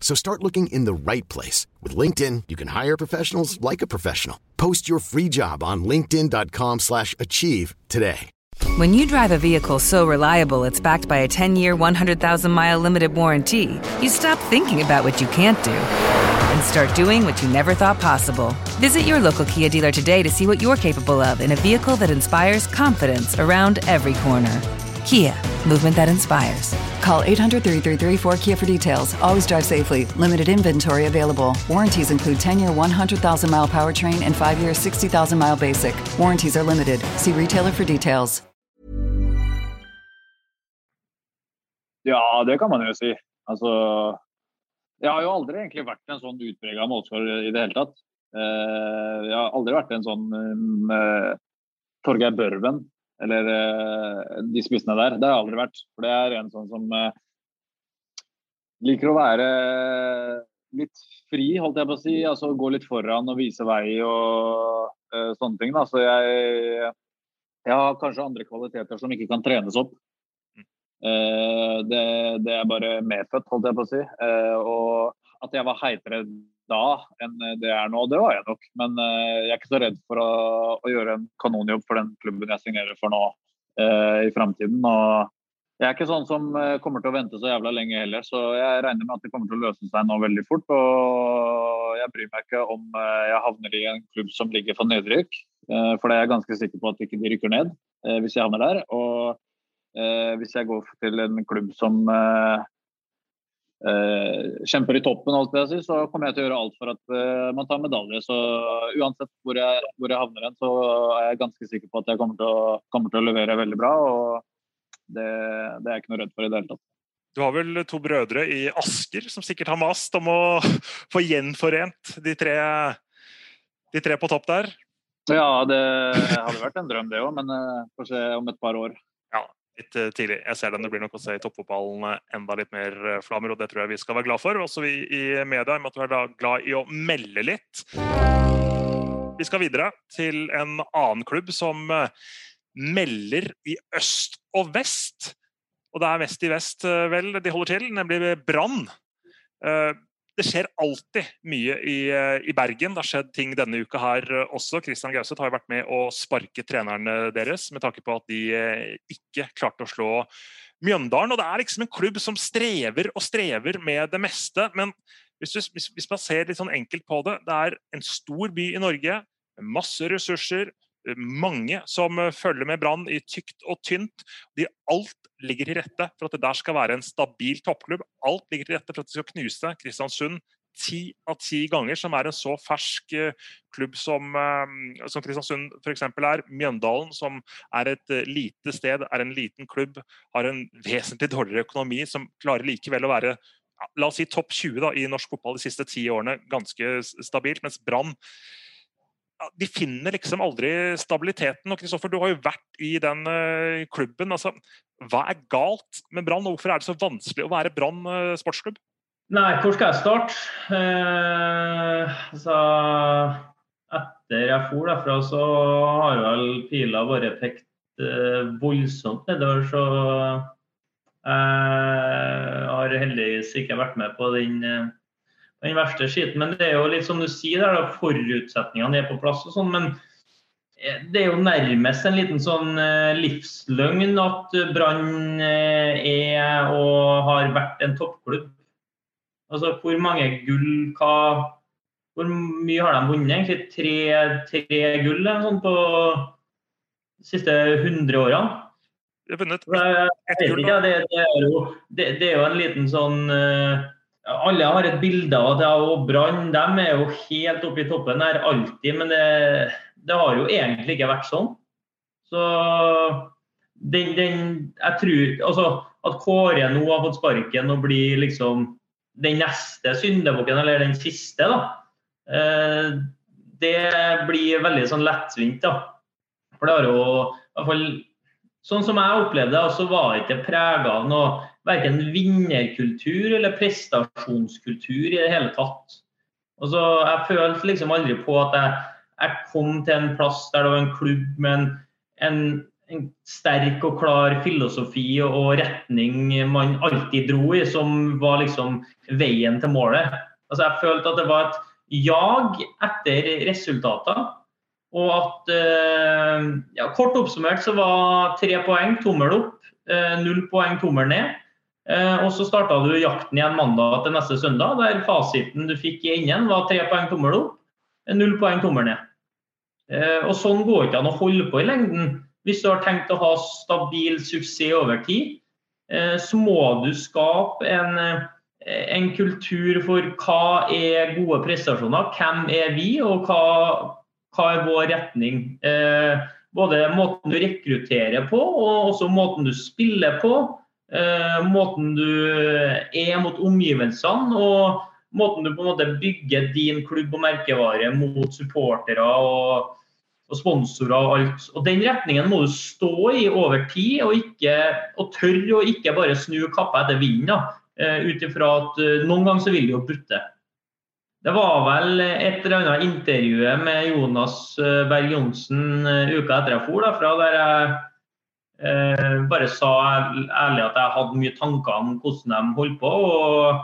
So start looking in the right place. With LinkedIn, you can hire professionals like a professional. Post your free job on linkedin dot com slash achieve today. When you drive a vehicle so reliable it's backed by a ten-year, one hundred thousand mile limited warranty, you stop thinking about what you can't do. And start doing what you never thought possible. Visit your local Kia dealer today to see what you're capable of in a vehicle that inspires confidence around every corner. Kia, movement that inspires. Call eight hundred three three three four K I A for details. Always drive safely. Limited inventory available. Warranties include ten-year one hundred thousand mile powertrain and five-year sixty thousand mile basic. Warranties are limited. See retailer for details. Ja, det kan man jo si. Altså... Jeg har jo aldri egentlig vært en sånn utpreget målskårer I det hele tatt. Jeg har aldri vært en sånn uh, Torgeir Børven, eller uh, de spissene der. Det har jeg aldri vært. For det er en sånn som uh, liker å være litt fri, holdt jeg på å si. Altså gå litt foran og vise vei og uh, sånne ting. Da. Så jeg, jeg har kanskje andre kvaliteter som ikke kan trenes opp. Uh, det, det er bare medfødt, holdt jeg på å si. Uh, og at jeg var heitere da enn det er nå, det var jeg nok. Men uh, jeg er ikke så redd for å, å gjøre en kanonjobb for den klubben jeg signerer for nå uh, I fremtiden. Og jeg er ikke sånn som kommer til å vente så jævla lenge heller, så jeg regner med at det kommer til å løse seg nå veldig fort. Og jeg bryr meg ikke om jeg havner I en klubb som ligger for nedrykk, uh, for det er jeg ganske sikker på at ikke de rykker ned uh, hvis jeg havner der. Og Eh, hvis jeg går til en klubb som eh, eh, kjemper I toppen, alt det jeg sier, så kommer jeg til å gjøre alt for at eh, man tar medalje. Så uansett hvor jeg, hvor jeg havner hen, så er jeg ganske sikker på at jeg kommer til å, kommer til å levere veldig bra, og det, det er jeg ikke noe redd for I det hele tatt. Du har vel to brødre I Asker som sikkert har mast om å få gjenforent de tre, de tre på topp der? Ja, det hadde vært en drøm det også, men eh, får se om et par år. Ja. Litt tidlig. Jeg ser den, det blir nok å se I toppfotballen enda litt mer Flamur, og det tror jeg vi skal være glad for, også vi I media, med at vi er glad I å melde litt. Vi skal videre til en annen klubb som melder I øst og vest, og det er vest I vest vel de holder til, nemlig Brann. Det skjer alltid mye I, I Bergen. Det har skjedd ting denne uka her også. Kristian Geuset har vært med å sparke trenerne deres, med tanke på at de ikke klarte å slå Mjøndalen. Og det er liksom en klubb som strever og strever med det meste. Men hvis, hvis, hvis man ser litt sånn enkelt på det, det er en stor by I Norge, med masse ressurser, mange som følger med Brann I tykt og tynt. De alt ligger til rette for at det der skal være en stabil toppklubb. Alt ligger til rette for at de skal knuse Kristiansund ti av ti ganger, som er en så fersk klubb som, som Kristiansund for eksempel er. Mjøndalen, som er et lite sted, er en liten klubb, har en vesentlig dårligere økonomi, som klarer likevel å være, la oss si, topp tjue da, I norsk fotball de siste ti årene, ganske stabilt, mens Brann, de finner liksom aldri stabiliteten. Og Kristoffer, du har jo vært I den klubben, altså, hva er galt med Brann, og hvorfor er det så vanskelig å være Brann sportsklubb? Nej, hvor skal jeg starte? Eh, altså, etter jeg for derfra så har jo all pila bare pekt eh, voldsomt nedover, så jeg har heldigvis ikke vært med på den, den verste skiten, men det er jo litt som du sier der, da, forutsetningene er på plass og sånn, men det er jo nærmest en liten sånn livsløgn at Brann er og har vært en toppklubb. Altså, hvor mange gull, hva, hvor mye har de vunnet egentlig? Tre, tre gull sånn på de siste hundre årene. Jeg har vunnet ett gull. Ja, det, det, er jo, det, det er jo en liten sånn, alle har et bilde av det, og Brann, de er jo helt oppe I toppen her alltid, men det, det har jo egentlig ikke vært sånn. Så den, den, jeg tror, altså, at Kåre nå har fått sparken og blir liksom, den neste syndeboken, eller den siste da, det blir veldig sånn lettvint da. For det har jo, I hvert fall, sånn som jeg opplevde det, så var det ikke preget av noe, hverken vinnerkultur eller prestasjonskultur I det hele tatt. Og så, jeg følte liksom aldri på at jeg, jeg kom til en plass der det var en klubb med en, en, en sterk og klar filosofi og retning man alltid dro I, som var liksom veien til målet. Altså jeg følte at det var et jag etter resultater, og at ja, kort oppsummert så var tre poeng tommel opp, null poeng tommel ned, og så startet du jakten igjen mandag til neste søndag, der fasiten du fikk I enden var tre poeng tommel opp, null poeng tommel ned. Og sånn går ikke an å holde på I lengden. Hvis du har tenkt å ha stabil suksess over tid, så må du skape en, en kultur for hva er gode prestasjoner, hvem er vi, og hva, hva er vår retning. Både måten du rekrutterer på, og også måten du spiller på, måten du er mot omgivelsene, og måten du på en måte bygger din klubb og merkevare mot supportere og og sponsorer og alt. Og den retningen må du stå I over tid, og, ikke, og tørre å ikke bare snu kappa etter vinden, utifra at noen ganger så vil du jo putte. Det var vel et eller annet intervju med Jonas Berg Jonsen uka etter jeg for, derfra, der jeg eh, bare sa ærlig at jeg hadde mye tanker om hvordan de holdt på, og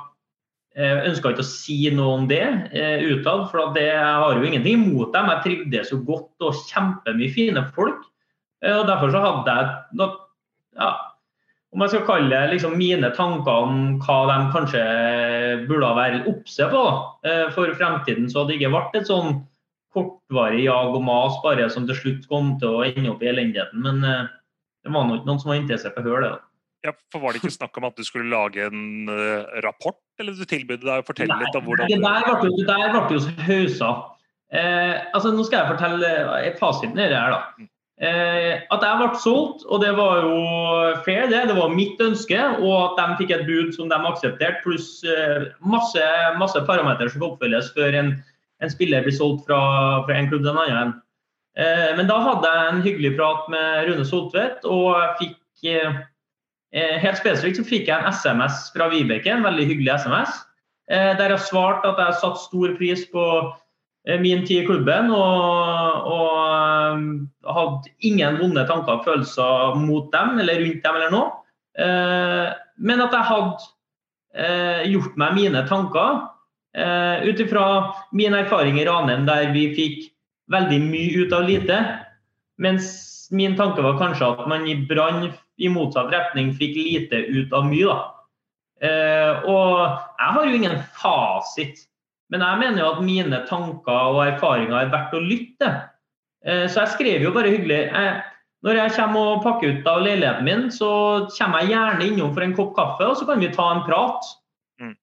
jeg ønsker ikke å si noe om det eh, utad, for det, jeg har jo ingenting imot dem. Jeg trivdes jo godt og kjempemye fine folk. Eh, og derfor så hadde jeg, da, ja, om jeg skal kalle det liksom mine tanker om hva de kanskje burde være oppse på eh, for fremtiden, så hadde det ikke vært et sånn kortvarig jag og mas bare som til slutt kom til å ende opp I elendigheten. Men eh, det var nok noen som var interessert på å høre det da. Ja, for var det ikke snakk om at du skulle lage en uh, rapport, eller du tilbydde deg å fortelle Nei, litt om hvordan... Det der ble jo, der ble jo så høysa. Eh, altså, nå skal jeg fortelle fasiten her da. Eh, at jeg ble solgt, og det var jo fair det, det var mitt ønske, og at de fikk et bud som de aksepterte, pluss eh, masse, masse parameter som oppfølges før en, en spiller blir solgt fra, fra en klubb til en annen. Eh, men da hadde jeg en hyggelig prat med Rune Soltvedt, og jeg fikk... Eh, Helt spesifikt så fikk jeg en sms fra Vibeke, en veldig hyggelig sms, der jeg svarte at jeg har satt stor pris på min tid I klubben, og, og hadde ingen vonde tanker og følelser mot dem, eller rundt dem eller noe, men at jeg hadde gjort meg mine tanker, utifra min erfaring I Ranheim, der vi fikk veldig mye ut av lite, mens min tanke var kanskje at man I Brann I motsatt retning fikk lite ut av mye da. Eh, og jeg har jo ingen fasit, men jeg mener jo at mine tanker og erfaringer er verdt å lytte. Så jeg skrev jo bare hyggelig. Jeg, når jeg kommer og pakker ut av leiligheten min, så kommer jeg gjerne innom for en kopp kaffe, og så kan vi ta en prat. Mm.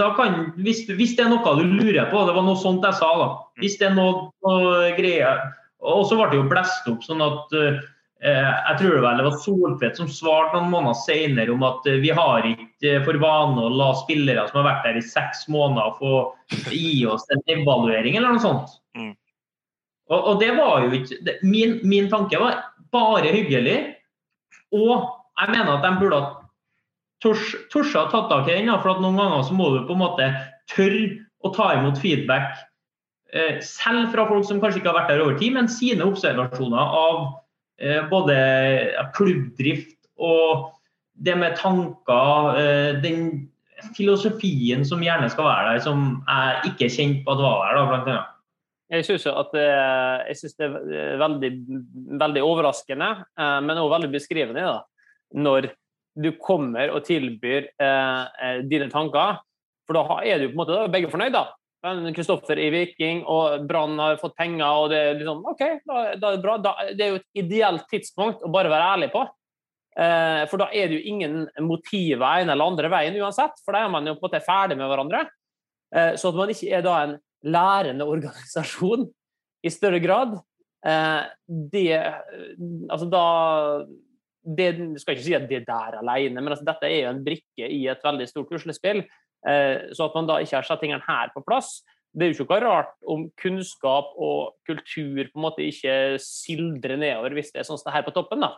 Da kan, hvis, hvis det er noe du lurer på, det var noe sånt jeg sa da, hvis det er noe, noe greier. Og så ble det jo blæst opp, sånn at eh, jeg tror det var, det var Solfett som svarte noen måneder senere om at vi har ikke for vane å la spillere som har vært der I seks måneder få gi oss en evaluering eller noe sånt. Mm. Og det var jo ikke, min, min tanke var bare hyggelig, og jeg mener at de burde ha tors, torsa tatt tak I den, for at noen ganger så må du på en måte tørre å ta imot feedback, selv fra folk som kanskje ikke har vært der over tid, men sine observasjoner av både klubbdrift og det med tanker, den filosofien som gjerne skal være der, som jeg ikke er kjent på at var der da, blant annet. Jeg synes at jeg synes det er veldig, veldig overraskende, men også veldig beskrivende da, når du kommer og tilbyr eh, dine tanker, for da er du på en måte da, begge fornøyd da. Kristoffer I Viking og Brann har fått penger, og det er liksom, ok, da, da er det bra. Da, det er jo et ideelt tidspunkt å bare være ærlig på, eh, for da er det jo ingen motiv en eller andre veien uansett, for da er man jo på en måte ferdig med hverandre, eh, så at man ikke er da en lærende organisation I större grad eh, det alltså då det ska jag inte säga si det där alene men alltså detta är ju en bricka I ett väldigt stort pusselspel eh, så att man då inte har satt tingen här på plats det är ju så rart om kunskap och kultur på något sätt inte sildrar nedover visst det är sånt här på toppen då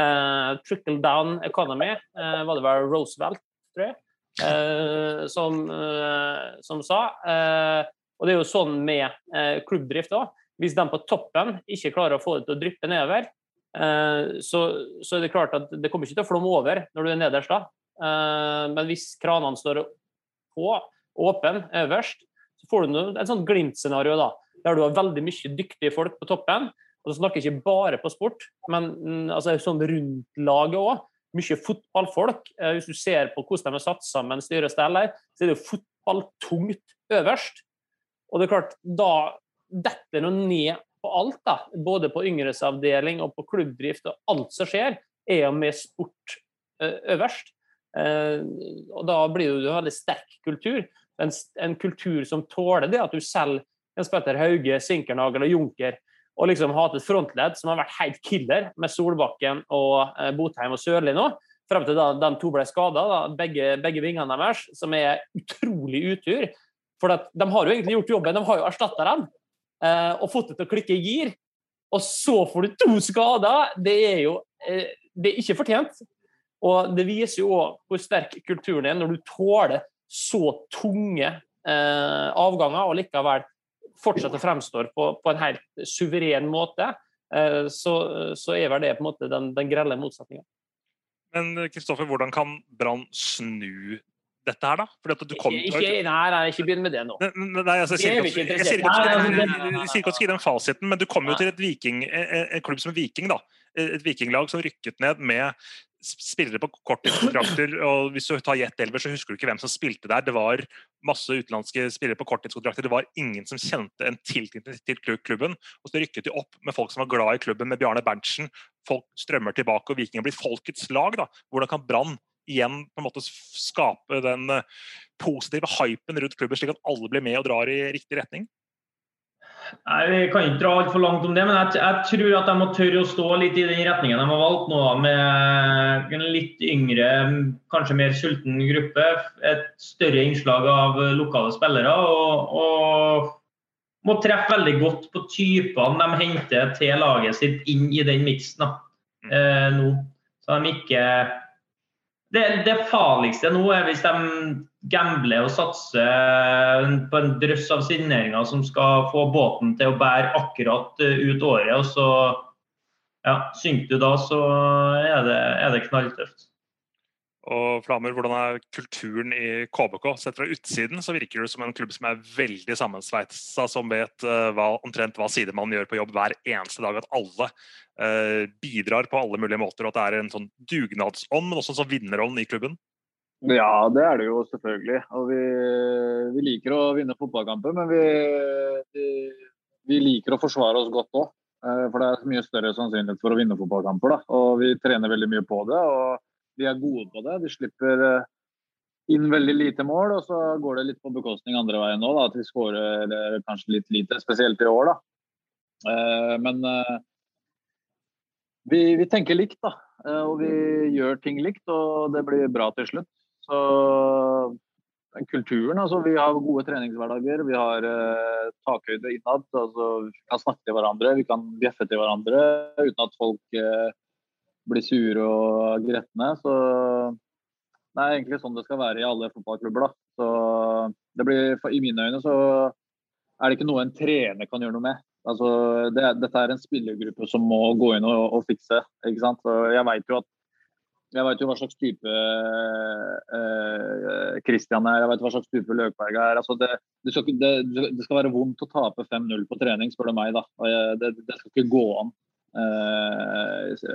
eh, trickle down economy eh, vad det var Roosevelt tror jag Eh, som, eh, som sa eh, og det er jo sånn med eh, klubbdrift da, hvis de på toppen ikke klarer å få det til å dryppe nedover eh, så, så er det klart at det kommer ikke til å flomme over når du er nederst da eh, men hvis kranene står på, åpen, øverst så får du en sånn glimtscenario da, der du har veldig mye dyktige folk på toppen, og så snakker ikke bare på sport, men mm, altså, sånn rundt laget også mye fotballfolk. Hvis du ser på hvordan de er satt sammen, styrer steller, så er det jo fotballtungt øverst. Og det er klart, da detter noe ned på alt da, både på yngresavdeling og på klubbdrift, og alt som skjer, er jo med sport øverst. Og da blir det jo en veldig sterk kultur. En, en kultur som tåler det, at du selv, en spiller Hauge, Sinkernagel og Junker, og liksom hatt et frontledd som har vært helt killer med Solbakken og Botheim og Sørli nå, frem til da de to ble skadet, da, begge, begge vingene deres, som er utrolig utur, for at de har jo egentlig gjort jobben, de har jo erstattet dem, eh, og fått det til å klikke I gir, og så får du to skader, det er jo eh, det er ikke fortjent, og det viser jo også hvor sterk kulturen er når du tåler så tunge eh, avganger, og likevel fortsatt fremstår på, på en helt suverän måte, så, så er vel det på en måte den, den grelle motsetningen. Men Kristoffer, hvordan kan Brann snu dette her da? Fordi at du kom... Ikke, ikke, nei, nei, ikke begynn med det nå. Nei, altså, jeg sier ikke, jeg sier ikke, jeg sier ikke å skrive den fasiten, men du kom jo til et viking, en klubb som Viking da, et vikinglag som rykket ned med spillere på korttidskontrakter, og hvis du tar Jet Elver, så husker du ikke hvem som spilte der. Det var masse utenlandske spillere på korttidskontrakter. Det var ingen som kjente en tilknytning til klubben, og så rykket de opp med folk som var glad I klubben, med Bjarne Berntsen. Folk strømmer tilbake, og Vikingen blir folkets lag da. Hvordan kan Brann igjen på en måte skape den positive hypen rundt klubben, slik at alle blir med og drar I riktig retning? Nei, vi kan ikke dra alt for langt om det, men jeg, jeg tror at de må tørre å stå litt I den retningen de har valgt nå, med en litt yngre, kanskje mer sulten gruppe, et større innslag av lokale spillere, og, og må treffe veldig godt på typene de henter til laget sitt inn I den miksen da, eh, nå. Så de ikke... Det, det farligste nå er hvis de gambler og satser på en drøss av signeringer som skal få båten til å bære akkurat ut året, og så ja, synker du da, så er det, er det knalltøft. Og Flamur, hvordan er kulturen I KBK? Sett fra utsiden så virker det som en klubb som er veldig sammensveitsa, som vet hva, omtrent hva sidemannen gjør på jobb hver eneste dag, at alle eh, bidrar på alle mulige måter, og at det er en sånn dugnadsånd, men også en sånn vinnerånd I klubben. Ja, det er det jo selvfølgelig, og vi, vi liker å vinne fotballkampen, men vi, vi vi liker å forsvare oss godt også, for det er mye større sannsynlighet for å vinne fotballkamper da, og vi trener veldig mye på det, og vi er gode på det, vi slipper inn veldig lite mål, og så går det litt på bekostning andre veien nå da, at vi skårer kanskje litt lite, spesielt I år da, men vi, vi tenker likt da, og vi gjør ting likt, og det blir bra til slutt, så kulturen, altså vi har gode treningshverdager, vi har eh, takhøyde innad, altså vi kan snakke til hverandre, vi kan bjeffe til hverandre, uten at folk eh, blir sure og gretne, så det er egentlig sånn det skal være I alle fotballklubber da, så det blir, I mine øyne så er det ikke noe en trener kan gjøre noe med, altså det, dette er en spillergruppe som må gå inn og, og fikse, ikke sant, så jeg vet jo at Jeg vet jo hva slags type Kristian eh, er, jeg vet hva slags type Løkberg er. Altså det, det, skal, det, det skal være vondt å tape fem null på trening, spør du meg da. Jeg, det, det skal ikke gå an eh,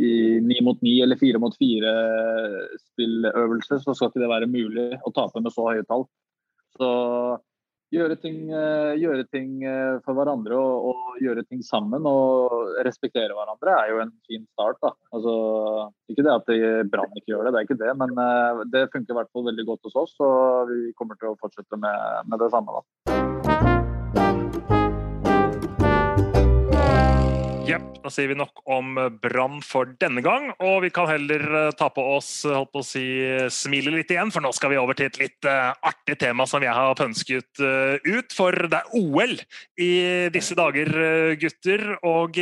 I ni mot ni eller fire mot fire spilløvelse, så skal ikke det være mulig å tape med så høye tall. Så gjøre ting, gjøre ting for hverandre og, og gjøre ting sammen og respektere hverandre er jo en fin start da. Altså, ikke det at Brann ikke gjør det, det er ikke det, men det funker I hvert fall veldig godt hos oss, så vi kommer til å fortsette med, med det samme da. Ja, da sier vi nok om Brann for denne gang, og vi kan heller ta på oss, holdt på å si, smile litt igjen, for nå skal vi over til et litt uh, artig tema som jeg har pønsket uh, ut, for det er OL I disse dager, uh, gutter, og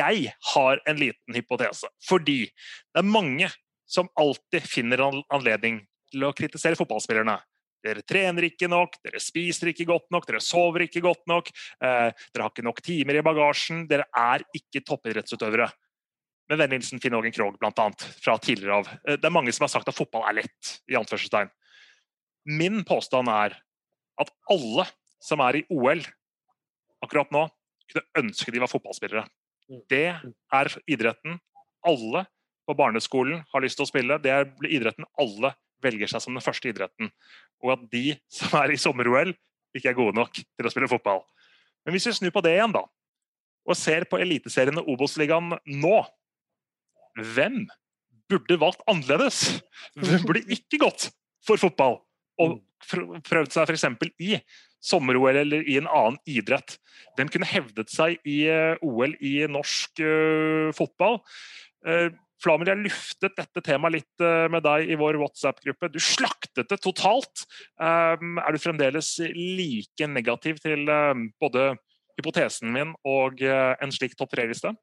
jeg har en liten hypotese, fordi det er mange som alltid finner an- anledning til å kritisere fotballspillerne. Dere trener ikke nok, dere spiser ikke godt nok, dere sover ikke godt nok, eh, dere har ikke nok timer I bagasjen, dere er ikke toppidrettsutøvere. Med vennhilsen Finn-Ågen Krog, blant annet, fra tidligere av. Eh, det er mange som har sagt at fotball er lett, I anførselstegn. Min påstand er at alle som er I OL akkurat nå, kunne ønske de var fotballspillere. Det er idretten alle på barneskolen har lyst til å spille, det er idretten alle velger seg som den første idretten, og at de som er I sommer-OL ikke er gode nok til å spille fotball. Men hvis vi snur på det igjen da, og ser på eliteserien og Obos-ligaen nå, hvem burde valgt annerledes? Hvem burde ikke gått for fotball? Og prøvd seg for eksempel I sommer-OL eller I en annen idrett? Hvem kunne hevdet seg I OL I norsk uh, fotball? Uh, Flamur, jeg luftet dette tema litt med deg I vår WhatsApp-gruppe. Du slaktet det totalt. Er du fremdeles like negativ til både hypotesen min og en slik topp tre-liste?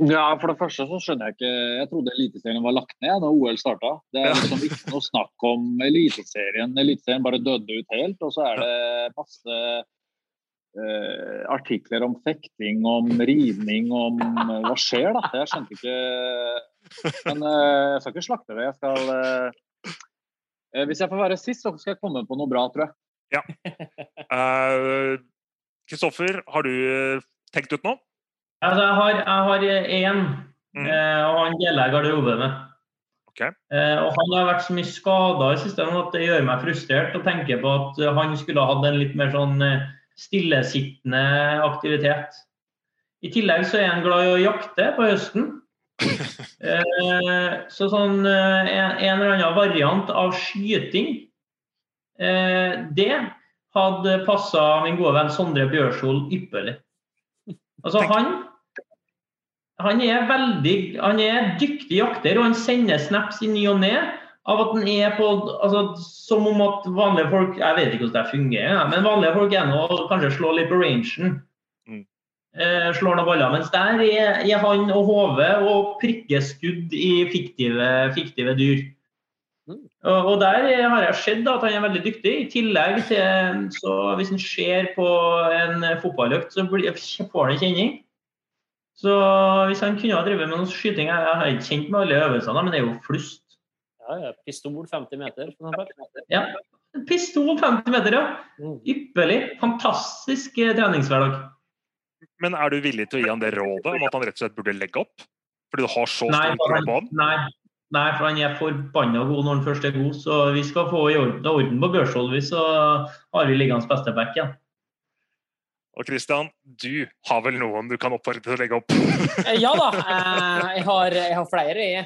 Ja, for det første så skjønner jeg ikke. Jeg trodde eliteserien var lagt ned da OL startet. Det er liksom ikke noe snakk om eliteserien. Eliteserien bare døde ut helt, og så er det masse Eh, artikler om fekting, om ridning, om eh, hva skjer da? Jeg skjønte ikke, men eh, jeg skal ikke slakte det. Jeg skal, eh, hvis jeg får være sist, så skal jeg komme på noe bra, tror jeg. Ja. Kristoffer, uh, har du tenkt ut nå? Altså, jeg har, jeg har en, mm. eh, og han deler garderoben med. Okay. Eh, og han har vært så mye skadet I systemet at det gjør meg frustrert å tenke på at han skulle ha hatt en litt mer sånn stillesittende aktivitet. I tillegg så er han glad I å jakte på høsten. Eh, så sånn en, en eller annen variant av skyting, eh, det hadde passet min gode venn Sondre Bjørsol ypperlig. Altså han, han er veldig, han er dyktig jakter, og han sender snaps I ny og ned, av at den er på, altså, som om at vanlige folk, jeg vet ikke hvordan det fungerer, ja, men vanlige folk er nå kanskje slår litt på rangen, mm. eh, slår noen baller, mens der er, er han og hove og prikkeskudd I fiktive, fiktive dyr. Mm. Og, og der har jeg sett da, at han er veldig dyktig, I tillegg til, så hvis han ser på en fotballøkt, så blir, får han kjenning. Så hvis han kunne ha drevet med noen skyting, jeg har ikke kjent med alle øvelsene, men det er jo flust. Ja, pistol femti meter for eksempel. Ja, pistol femti meter, ja. Ypperlig, fantastisk treningshverdag. Men er du villig til å gi han det rådet om at han rett og slett burde legge opp? Fordi du har så stor tro på han? Nei, nei, for han er forbannet god når han først er god, så vi skal få I orden, orden på Børsholvis, så har vi liggende beste back igjen. Och Kristian, du har väl någon du kan uppfordra till att lägga upp? Ja då, eh, jag har jag har flera I, eh,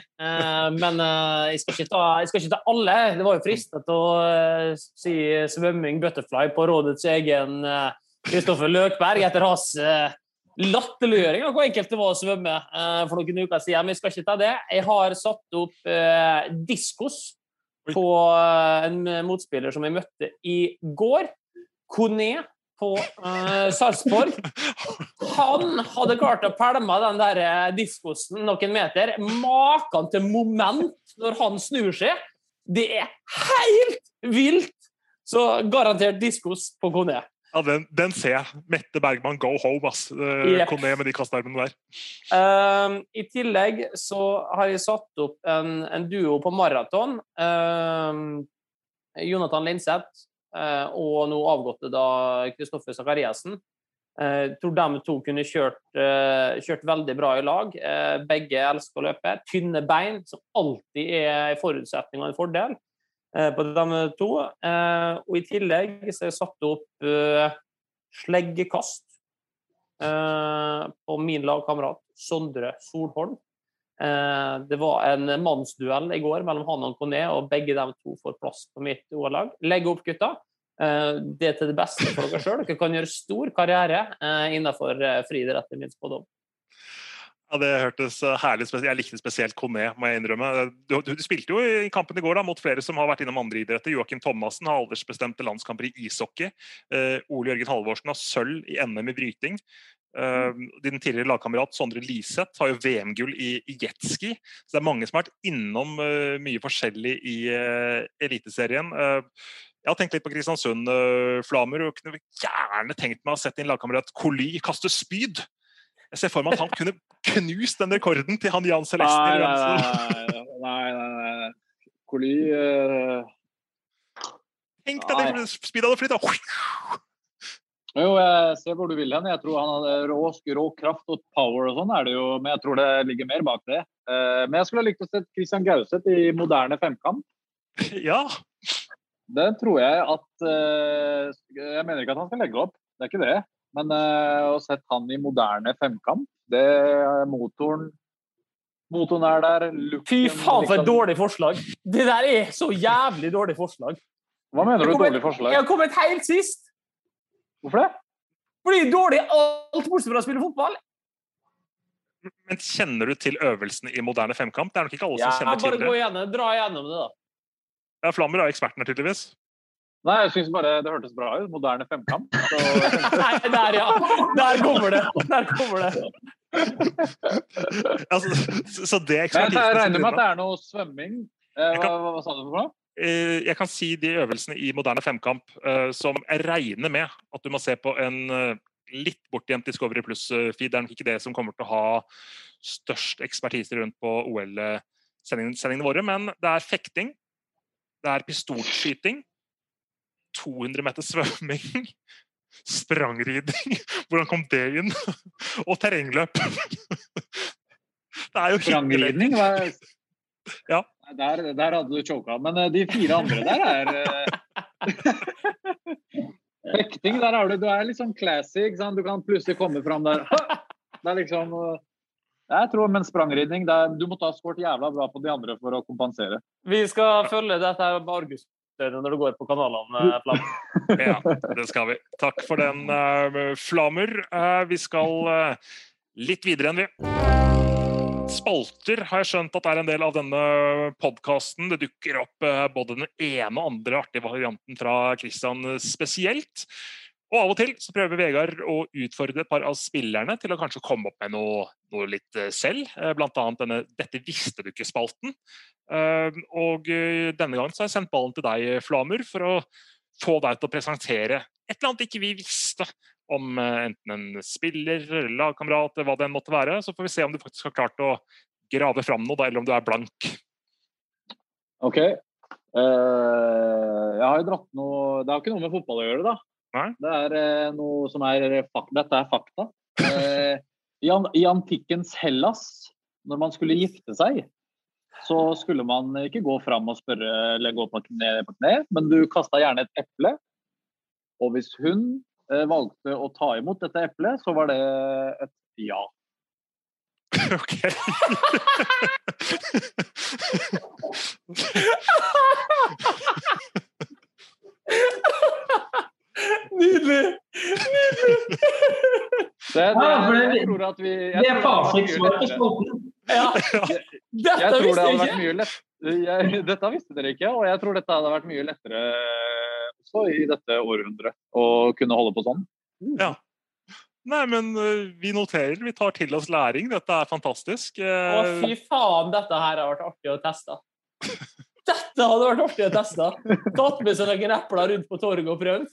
men eh, jag ska inte ta jag ska inte ta alla. Det var ju fristat att se svømming butterfly på rådets egen Kristoffer Løkberg efter hans eh, latterliggjøring og hvor enkelt det var å svømme eh, for noen uker siden, men jeg skal ikke ta det. Jeg har satt opp eh, diskos på eh, en motspiller som jeg møtte I går, Koli på eh, Sarpsborg. Han hadde klart å pelme den der eh, diskosen noen meter. Maken til moment når han snur seg. Det er helt vilt. Så garantert diskos på Koli. Ja, den, den ser jeg. Mette Bergman, go home, ass. Yep. Kom ned med de kastarmene der. Um, I tillegg så har jeg satt opp en, en duo på maraton. Um, Jonathan Lindseth uh, og nå avgåtte da Kristoffer Zachariasen. Jeg uh, tror de to kunne kjørt, uh, kjørt veldig bra I lag. Uh, begge elsker å løpe. Tynne bein, som alltid er I forutsetning og en fordel. På de to, og I tillegg så har jeg satt opp sleggekast på min lagkamerat Sondre Solhorn. Det var en mannsduell I går mellom han og Kone, og begge de to får plass på mitt O-lag. Legg opp gutta, det er til det beste for dere selv. Dere kan gjøre stor karriere innenfor friidrett, minst på dem. Ja, det hørtes herlig. Jeg likte spesielt Kone, må jeg innrømme. Du, du spilte jo I kampen I går da, mot flere som har vært innom andre idretter. Joakim Thomassen har aldersbestemte landskamper I ishockey. Uh, Ole Jørgen Halvorsen har sølv I N M I bryting. Uh, din tidligere lagkamerat Sondre Liseth har jo V M-gull I, I jetski. Så det er mange som har vært innom uh, mye forskjellig I uh, eliteserien. Uh, Jeg har tenkt litt på Kristiansund, uh, Flamur, og kunne gjerne tenkt meg å sette din lagkamerat Koli kaste spyd. Jeg ser for meg at han kunne knust den rekorden til han Jan Celeste. Nei, nei, nei, nei, nei. Koli... Uh... Tenk deg, det speedet hadde flyttet. Jo, jeg ser hvor du vil hen. Jeg tror han hadde rå, rå kraft og power og sånn er det jo, men jeg tror det ligger mer bak det. Uh, men jeg skulle ha likt å se Kristian Geuset I moderne femkamp. Ja. Det tror jeg at... Uh, jeg mener ikke at han skal legge opp. Det er ikke det. Men uh, å sette han I moderne femkamp, det er motoren, motoren er der. Lukten, Fy faen for et dårlig forslag. Det der er så jævlig dårlig forslag. Hva mener du dårlig forslag? Jeg har kommet helt sist. Hvorfor det? Fordi dårlig alt bortsett fra å spille fotball. Men kjenner du til øvelsene I moderne femkamp? Det er nok ikke alle som ja, kjenner til det. Ja, bare gå igjennom, dra igjennom det da. Ja, Flammer er eksperten her tydeligvis. Nei, jeg synes bare det hørtes bra ut, moderne femkamp. Så... Nei, der ja, der kommer det, der kommer det. altså, så det er ekspertisen... Jeg regner med at det er noe svømming. Hva, kan, hva sa du for noe? Jeg kan si de øvelsene I moderne femkamp som jeg regner med at du må se på en litt bortgjemt Discovery Plus-feed. Det er nok ikke det som kommer til å ha størst ekspertise rundt på O L-sendingene våre, men det er fekting, det er pistolskyting, to hundre meter svømming, sprangridning, hvordan kom det inn? Og terrengløp. Det er jo sprangridning? Var... Ja. Der, der hadde du choka, men de fire andre der er... Fekting, der er du, du er liksom classy, ikke sant? Du kan plutselig komme frem der. Det er liksom... Jeg tror, men sprangridning, der, du måtte ha skåret jævla bra på de andre for å kompensere. Vi skal følge dette her med Argus. Når du går på kanalene, Flammer. Ja, det skal vi. Takk for den, Flammer. Vi skal litt videre enn vi. Spalter har jeg skjønt at det er en del av denne podcasten. Det dukker opp både den ene og andre artige varianten fra Kristian spesielt. Og av og til så prøver Vegard å utfordre et par av spillerne til å kanskje komme opp med noe, noe litt selv, blant annet denne «Dette visste du ikke»-spalten. Og denne gangen så har jeg sendt ballen til deg, Flamur, for å få deg til å presentere et eller annet ikke vi visste om enten en spiller, lagkamerat, hva det måtte være. Så får vi se om du faktisk har klart å grave fram noe, eller om du er blank. Ok. Uh, jeg har jo dratt noe... Det har ikke noe med fotball å gjøre da. Nei? Det er eh, noe som er fakta. Dette er fakta. Eh, i, an, I antikkens Hellas, når man skulle gifte seg, så skulle man ikke gå fram og spørre eller gå på kne, på kne, men du kastet gjerne et eple. Og hvis hun valgte å ta imot dette eplet, så var det et ja. Ok. Nydelig! Nydelig! Det, det, jeg tror at vi... Det er fasitsvar på spotten. Ja, dette visste jeg ikke. Jeg, dette visste dere ikke, og jeg tror dette hadde vært mye lettere også i dette århundret å kunne holde på sånn. Mm. Ja. Nei, men vi noterer, vi tar til oss læring. Dette er fantastisk. Å fy faen, dette her har vært artig å teste. Dette hadde vært artig å teste. Tatt med seg noen epler rundt på torget og prøvd.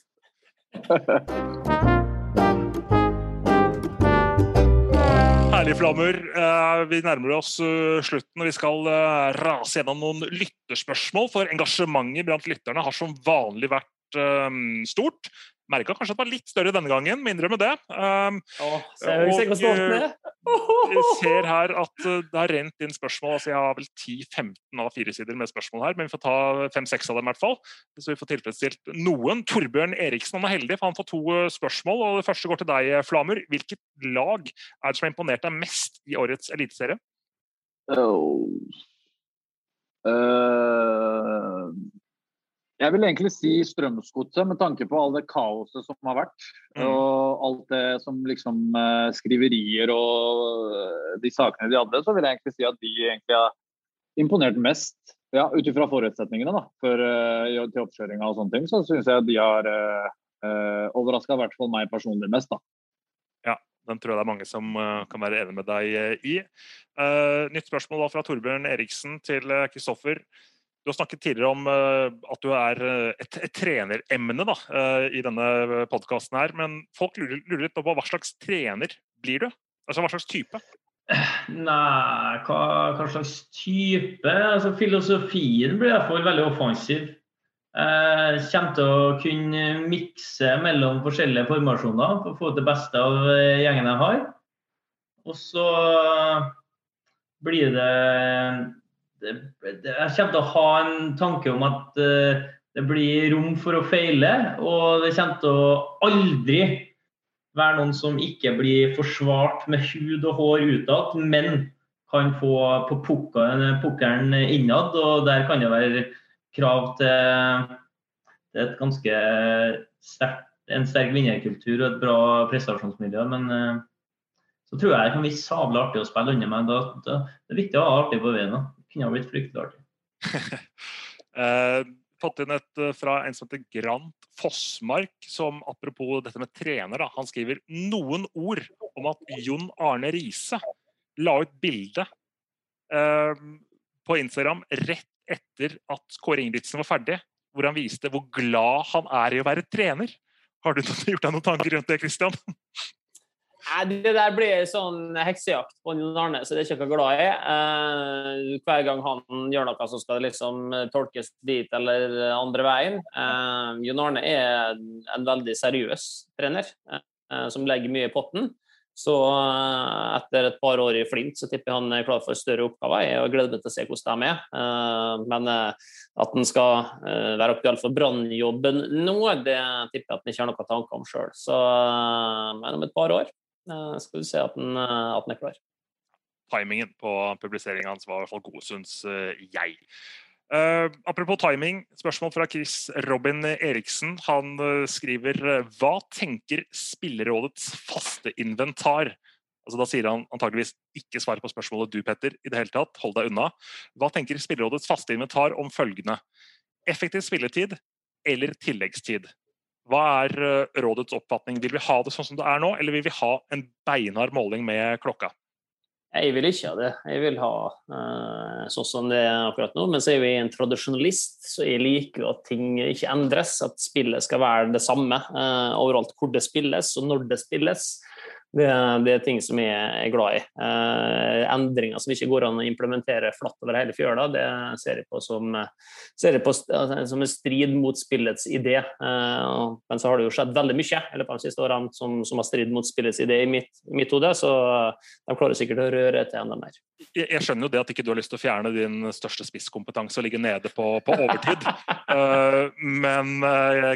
Herlig, Flamur. Vi nærmer oss slutten, og vi skal rase gjennom noen lytterspørsmål, for engasjementet blant lytterne har som vanlig vært stort. Merket kanskje at det var litt større denne gangen, mindre med det. Åh, ser jeg ikke stått med. Vi ser her at det har rent inn spørsmål, altså jeg har vel ti til femten av fire sider med spørsmål her, men vi får ta fem seks av dem i hvert fall, så vi får tilfredsstilt noen. Torbjørn Eriksen, han er heldig, for han får to spørsmål, og det første går til deg, Flamur. Hvilket lag er det som har imponert deg mest i årets eliteserie? Oh. Uh... Jeg vil egentlig si Strømsgodset, med tanke på all det kaoset som har vært, mm. og alt det som liksom skriverier og de sakene de hadde, så vil jeg egentlig si at de egentlig har imponert mest, ja, utifra forutsetningene da, for, til oppkjøringen og sånne ting, så synes jeg at de har uh, overrasket i hvert fall meg personlig mest da. Ja. Den tror jeg det er mange som kan være enig med deg i. Uh, nytt spørsmål da fra Torbjørn Eriksen til Kristoffer. Du har snakket tidligere om at du er et, et treneremne da, i denne podcasten her, men folk lurer, lurer litt på hva slags trener blir du? Altså hva slags type? Nei, hva, hva slags type? Altså, filosofien blir i hvert fall veldig offensiv. Jeg kommer til å kunne mikse mellom forskjellige formasjoner for å få det beste av gjengen jeg har. Og så blir det... Jeg kommer til å ha en tanke om at det blir rom for å feile, og det kommer til å aldri være noen som ikke blir forsvart med hud og hår utad, men kan få på pukkeren innad, og der kan det være krav til et ganske sterkt, en sterk vinnerkultur og et bra prestasjonsmiljø, men så tror jeg det kan bli sabla artig å spille under meg, det er viktig å ha artig på veien da. Kunne ha blitt fryktelig artig. eh, fått inn et fra en som heter Grant Fossmark, som apropos dette med trener, da, han skriver noen ord om at Jon Arne Riise la ut bilde eh, på Instagram rett etter at Kåre Ingebrigtsen var ferdig, hvor han viste hvor glad han er i å være trener. Har du gjort deg noen tanker rundt det, Kristian? Det der blir sånn heksejakt på Jon Arne, så det er ikke jeg glad i. Hver gang han gjør noe, så skal det liksom tolkes dit eller andre veien. Jon Arne er en veldig seriøs trener, som legger mye i potten. Så etter et par år i Flint, så tipper han er klar for større oppgaver. Jeg gleder meg til å se hvordan de er. Men at han skal være aktuell for brannjobben nå, det tipper jeg at han ikke har noen tanker om selv. Så men om et par år skal du se at den, at den er klar. Timingen på publiseringen hans var i hvert fall god, synes jeg. Uh, apropos timing, spørsmål fra Chris Robin Eriksen. Han uh, skriver hva tenker Spillerådets faste inventar? Altså da sier han antageligvis ikke svar på spørsmålet du, Petter, i det hele tatt. Hold deg unna. Hva tenker Spillerådets faste inventar om følgende? Effektiv spilletid eller tilleggstid? Hva er uh, rådets oppfatning? Vil vi ha det sånn som det er nå, eller vil vi ha en beinhard måling med klokka? Jeg vil ikke ha det. Jeg vil ha uh, sånn som det er akkurat nå, men så er jeg en tradisjonalist, så jeg liker at ting ikke endres, at spillet skal være det samme uh, overalt hvor det spilles og når det spilles. Det, det er ting som jeg er glad i. Uh, endringer som ikke går an å implementere flatt over hele fjøla, det ser jeg på som, ser jeg på som en strid mot spillets idé. Uh, men så har det jo skjedd veldig mye eller på de siste årene som, som har strid mot spillets idé i mitt, mitt hode, så de klarer sikkert å røre til enda mer. Jeg, jeg skjønner jo det at ikke du har lyst til å fjerne din største spisskompetanse og ligge nede på, på overtid. uh, men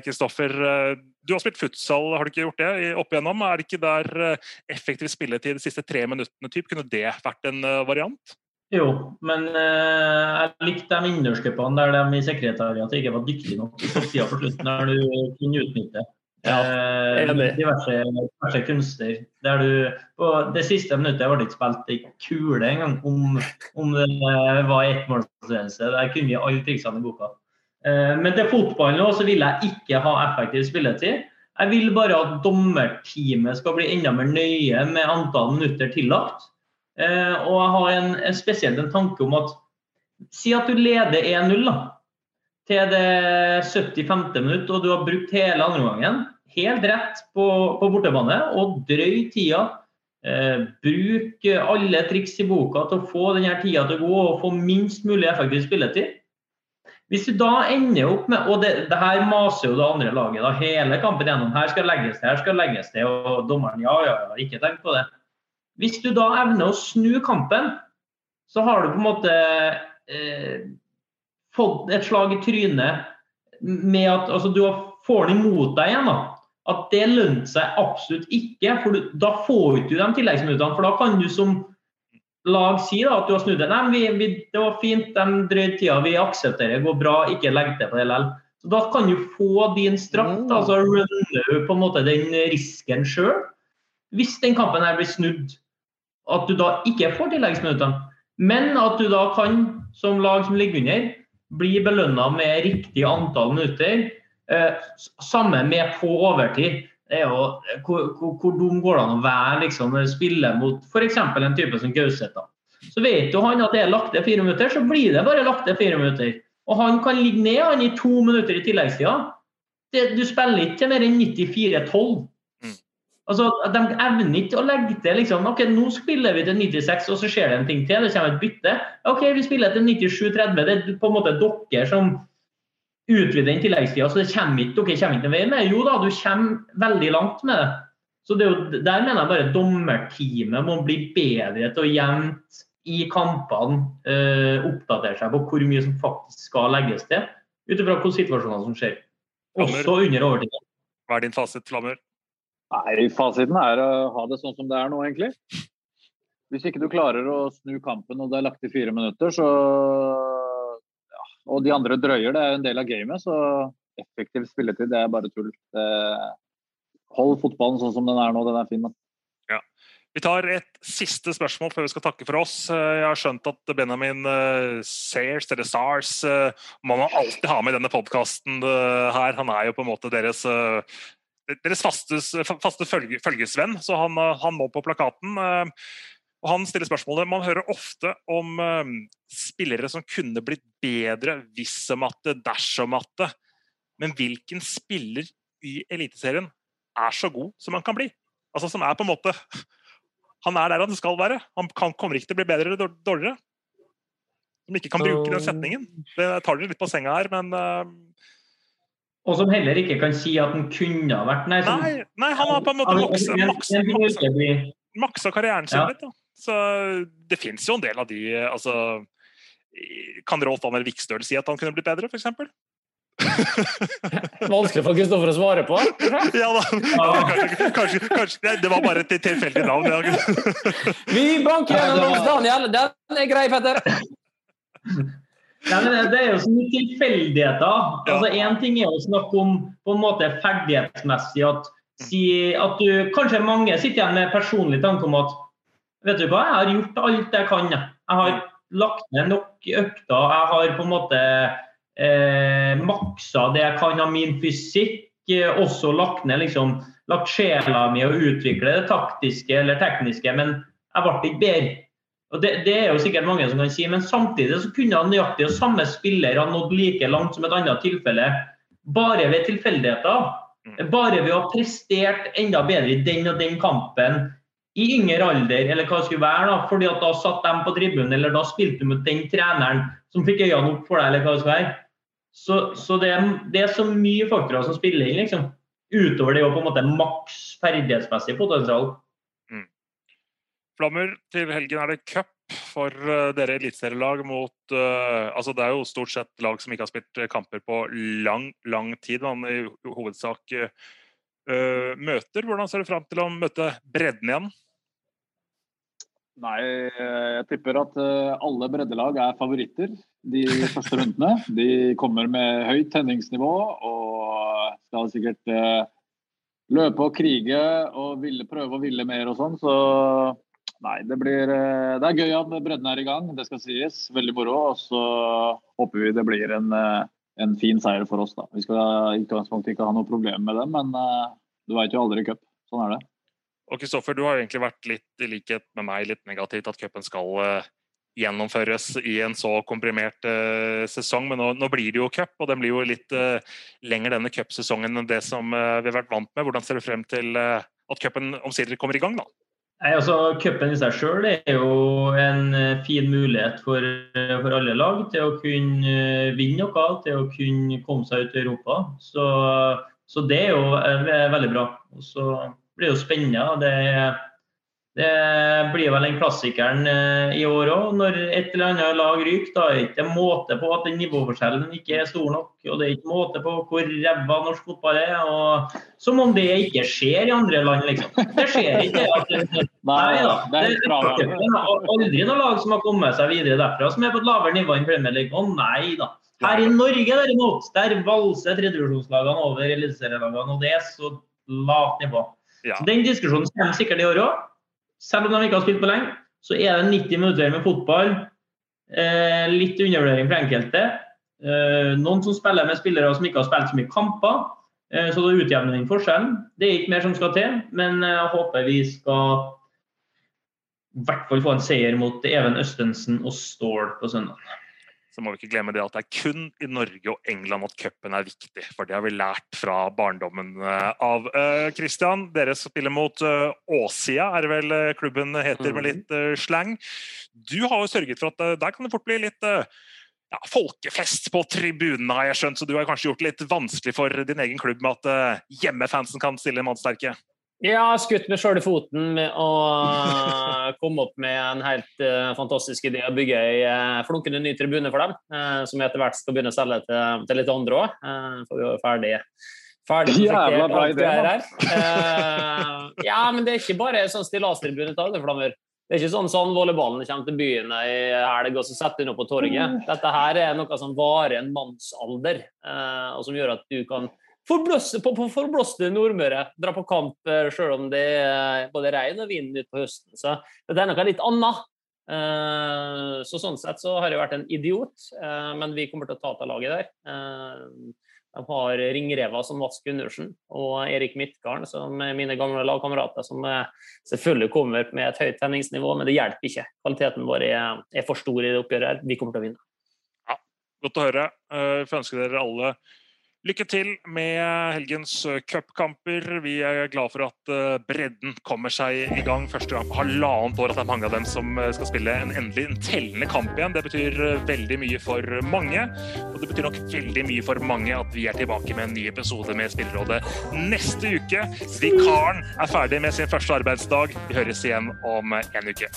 Kristoffer, uh, Du har spilt futsal, har du ikke gjort det opp igjennom? Er det ikke der effektiv spilletid de siste tre minuttene typ? Kunne det vært en variant? Jo, men jeg likte de innerskuppene der de i sekretariatet ikke var dyktige nok i siden for slutten der du kunne utnytte. Ja, diverse, diverse kunster der du, på det siste minuttet var det ikke spilt i kule en gang om, om det var et målsvense, der kunne vi alle triksene i boka men til fotballen nå så vil jeg ikke ha effektiv spilletid jeg vil bare at dommerteamet skal bli enda mer nøye med antall minutter tillagt og jeg har en, en spesiell tanke om at si at du leder en null da til det syttifemte minutt og du har brukt hele andre gangen helt rett på, på bortebane og drøy tida eh, bruk alle triks i boka til å få denne tida til å gå og få minst mulig effektiv spilletid hvis du da ender opp med og det, det her maser jo det andre laget da, hele kampen gjennom her skal legges det, her skal legges det og dommeren ja, ja, ja, ikke tenk på det hvis du da evner å snu kampen så har du på en måte eh, fått et slag i trynet med at altså, du får den imot deg igjen da at det lønner seg absolutt ikke for du, da får du de tilleggsminuttene for da kan du som lag si da at du har snudd det Nei, vi, vi, det var fint, den drøy tida vi aksepterer går bra, ikke legg det på det lell så da kan du få din straff da, så runner du på en måte den risken selv hvis den kampen her blir snudd at du da ikke får tilleggsminuttene men at du da kan som lag som ligger under bli belønnet med riktig antall minutter, eh, samme med på overtid. Det er jo, hvor, hvor, hvor dum går det an å være liksom, spille mot for eksempel en type som Geuset da. Så vet jo han at det er lagt det fire minutter, så blir det bare lagt det fire minutter. Og han kan ligge ned han i to minutter i tilleggstida. Det, du spiller ikke mer enn nittifire tolv. Altså, de evner ikke å legge til liksom, ok, nå spiller vi til nittiseks og så skjer det en ting til, det kommer et bytte ok, vi spiller til nittisju tretti det er på en måte dere som utvider den tilleggstida, så det kommer ikke dere kommer ikke en vei med, jo da, du kommer veldig langt med det, så det er jo der mener jeg bare dommerteamet må bli bedre til å jevnt i kampene øh, oppdatere seg på hvor mye som faktisk skal legges til ut ifra hvilke situasjoner som skjer også under overtiden Hva er din fasit, Flamur? Nei, fasiten er å ha det sånn som det er nå egentlig. Hvis ikke du klarer å snu kampen og det er lagt I fire minutter, så ja, og de andre drøyer, det er jo en del av gamet, så effektiv spilletid, det er bare tull. Hold fotballen sånn som den er nå, den er fin. Ja. Vi tar et siste spørsmål før vi skal takke for oss. Jeg har skjønt at Benjamin Sayers, eller Sars, man må alltid ha med I denne podcasten her. Han er jo på en måte deres... deres faste, faste følge, følgesvenn, så han, han må på plakaten. Og han stiller spørsmålet, man hører ofte om spillere som kunne blitt bedre hvis om at det, dersom at det. Men hvilken spiller I Eliteserien er så god som han kan bli? Altså som er på en måte, han er der han skal være. Han kan, kommer ikke til å bli bedre eller dårligere. Som ikke kan bruke den setningen. Det tar dere litt på senga her, men... Og som heller ikke kan si at den kunne ha vært... Nei, som, nei, nei han har på en måte maksa, maksa, maksa, maksa karrieren sin ja. Litt. Da. Så det finnes jo en del av de... Altså, kan Rolf Daniel Vikstøl si at han kunne blitt bedre, for eksempel? Vanskelig for Kristoffer å svare på. ja da, kanskje, kanskje, kanskje det var bare et tilfeldig navn. Vi banker gjennom Rolf Daniel, den er grei, Petter. Ja, men det er jo så mye tilfeldigheter. Altså, en ting er å snakke om på en måte ferdighetsmessig, at, si, at du, kanskje mange sitter igjen med personlig tanke om at vet du hva, jeg har gjort alt jeg kan. Jeg har lagt ned nok økter. Jeg har på en måte eh, maksa det jeg kan av min fysikk. Også lagt ned liksom, lagt sjela mi og utvikle det taktiske eller tekniske, men jeg ble ikke bedre. Og det, det er jo sikkert mange som kan si, men samtidig så kunne han nøyaktig og samme spiller ha nådd like langt som et annet tilfelle, bare ved tilfeldigheter, bare ved å ha prestert enda bedre I den og den kampen, I yngre alder, eller hva det skulle være da, fordi at da satt de på tribunen, eller da spilte de mot den treneren som fikk øynene opp for deg, eller hva det skulle være. Så, så det, det er så mye faktorer som spiller inn, liksom, utover det å på en måte maks ferdighetsmessig potensial. Flammer, til helgen er det cup for dere eliteserielag mot uh, altså det er jo stort sett lag som ikke har spilt kamper på lang, lang tid, men I hovedsak uh, uh, möter. Hvordan ser du fram til å møte bredden igjen? Nei, jeg tipper at alle breddelag er favoritter de første rundene. De kommer med høyt tenningsnivå og skal sikkert løpe og krige og ville prøve og ville mer og sånn. Så nei, det blir, det er gøy at bredden er I gang, det skal sies. Veldig moro, og så håper vi det blir en, en fin seier for oss da. Vi skal I utgangspunktet ikke ha noe problem med det, men du vet jo aldri I cup, sånn er det. Og Kristoffer, du har egentlig vært litt I likhet med meg litt negativt at cupen skal uh, gjennomføres I en så komprimert uh, sesong, men nå, nå blir det jo cup, og den blir jo litt uh, lenger denne cup-sesongen enn det som uh, vi har vært vant med. Hvordan ser du frem til uh, at cupen omsider kommer I gang da? Nei, altså, cupen I seg selv er jo en fin mulighet for, for alle lag til å kunne vinne noe, til å kunne komme seg ut I Europa. Så, så det er jo er veldig bra. Og så blir jo spennende, og det, det blir vel en klassikeren I år også. Når et eller annet lag ryker, da er det ikke måte på at den nivåforskjellen ikke er stor nok, og det er ikke måte på hvor ræva norsk fotball er, og som om det ikke skjer I andre land, liksom. Det skjer ikke. At, nei da, det er aldri noen lag som har kommet seg videre derfra, som er på et lavere nivå enn Premier League. Å nei da. Her I Norge derimot, der valser tredjevisjonslagene over eliteserielagene, og det er så lavt nivå. Ja. Så den diskusjonen kommer sikkert I år også. Selv om de ikke har spilt på lenge, så er det nitti minutter med fotball, eh, litt undervurdering for enkelte, eh, noen som spiller med spillere som ikke har spilt så mye kamper, eh, så da utjevner den forskjellen. Det er ikke mer som skal til, men jeg håper vi skal I hvert fall få en seier mot Even Østensen og Stål på søndag. Så må vi ikke glemme det at det er kun I Norge og England at cupen er viktig, for det har vi lært fra barndommen av. Kristian, dere spiller mot Åsia, er det vel klubben heter med litt slang. Du har jo sørget for at der kan det fort bli litt ja, folkefest på tribunen, har jeg skjønt, så du har kanskje gjort det litt vanskelig for din egen klubb med at hjemmefansen kan stille mannsterke. Ja, skutt med selv I foten og kom opp med en helt uh, fantastisk idé å bygge en uh, flunkende ny tribune for dem, uh, som etter hvert skal begynne å selge til, til litt andre også, uh, for vi er ferdige. Ferdig Jævla bra idé, uh, ja, men det er ikke bare sånn stillastribune til det, Flamur. Det er ikke sånn sånn volleyballen kommer til byen I helg og så setter du noe på torget. Dette her er noe som varer en mannsalder, uh, og som gjør at du kan Forblåste, på, på forblåste Nordmøre dra på kamp selv om det er både regn og vind ut på høsten så det er noe litt annet så sånn sett så har jeg vært en idiot men vi kommer til å ta til laget der de har ringreva som Mats Gundersen og Erik Midtgarn som er mine gamle lagkamerater som selvfølgelig kommer med et høyt tenningsnivå men det hjelper ikke, kvaliteten vår er, er for stor I det oppgjøret her, vi kommer til å vinne Ja, godt å høre jeg ønsker dere alle Lykke til med helgens cupkamper. Vi er glad for at bredden kommer seg I gang første gang på halvannet år at det er mange av dem som skal spille en endelig en tellende kamp igjen. Det betyr veldig mye for mange, og det betyr nok veldig mye for mange at vi er tilbake med en ny episode med Spillerådet neste uke. Vikaren er ferdig med sin første arbeidsdag. Vi høres igjen om en uke.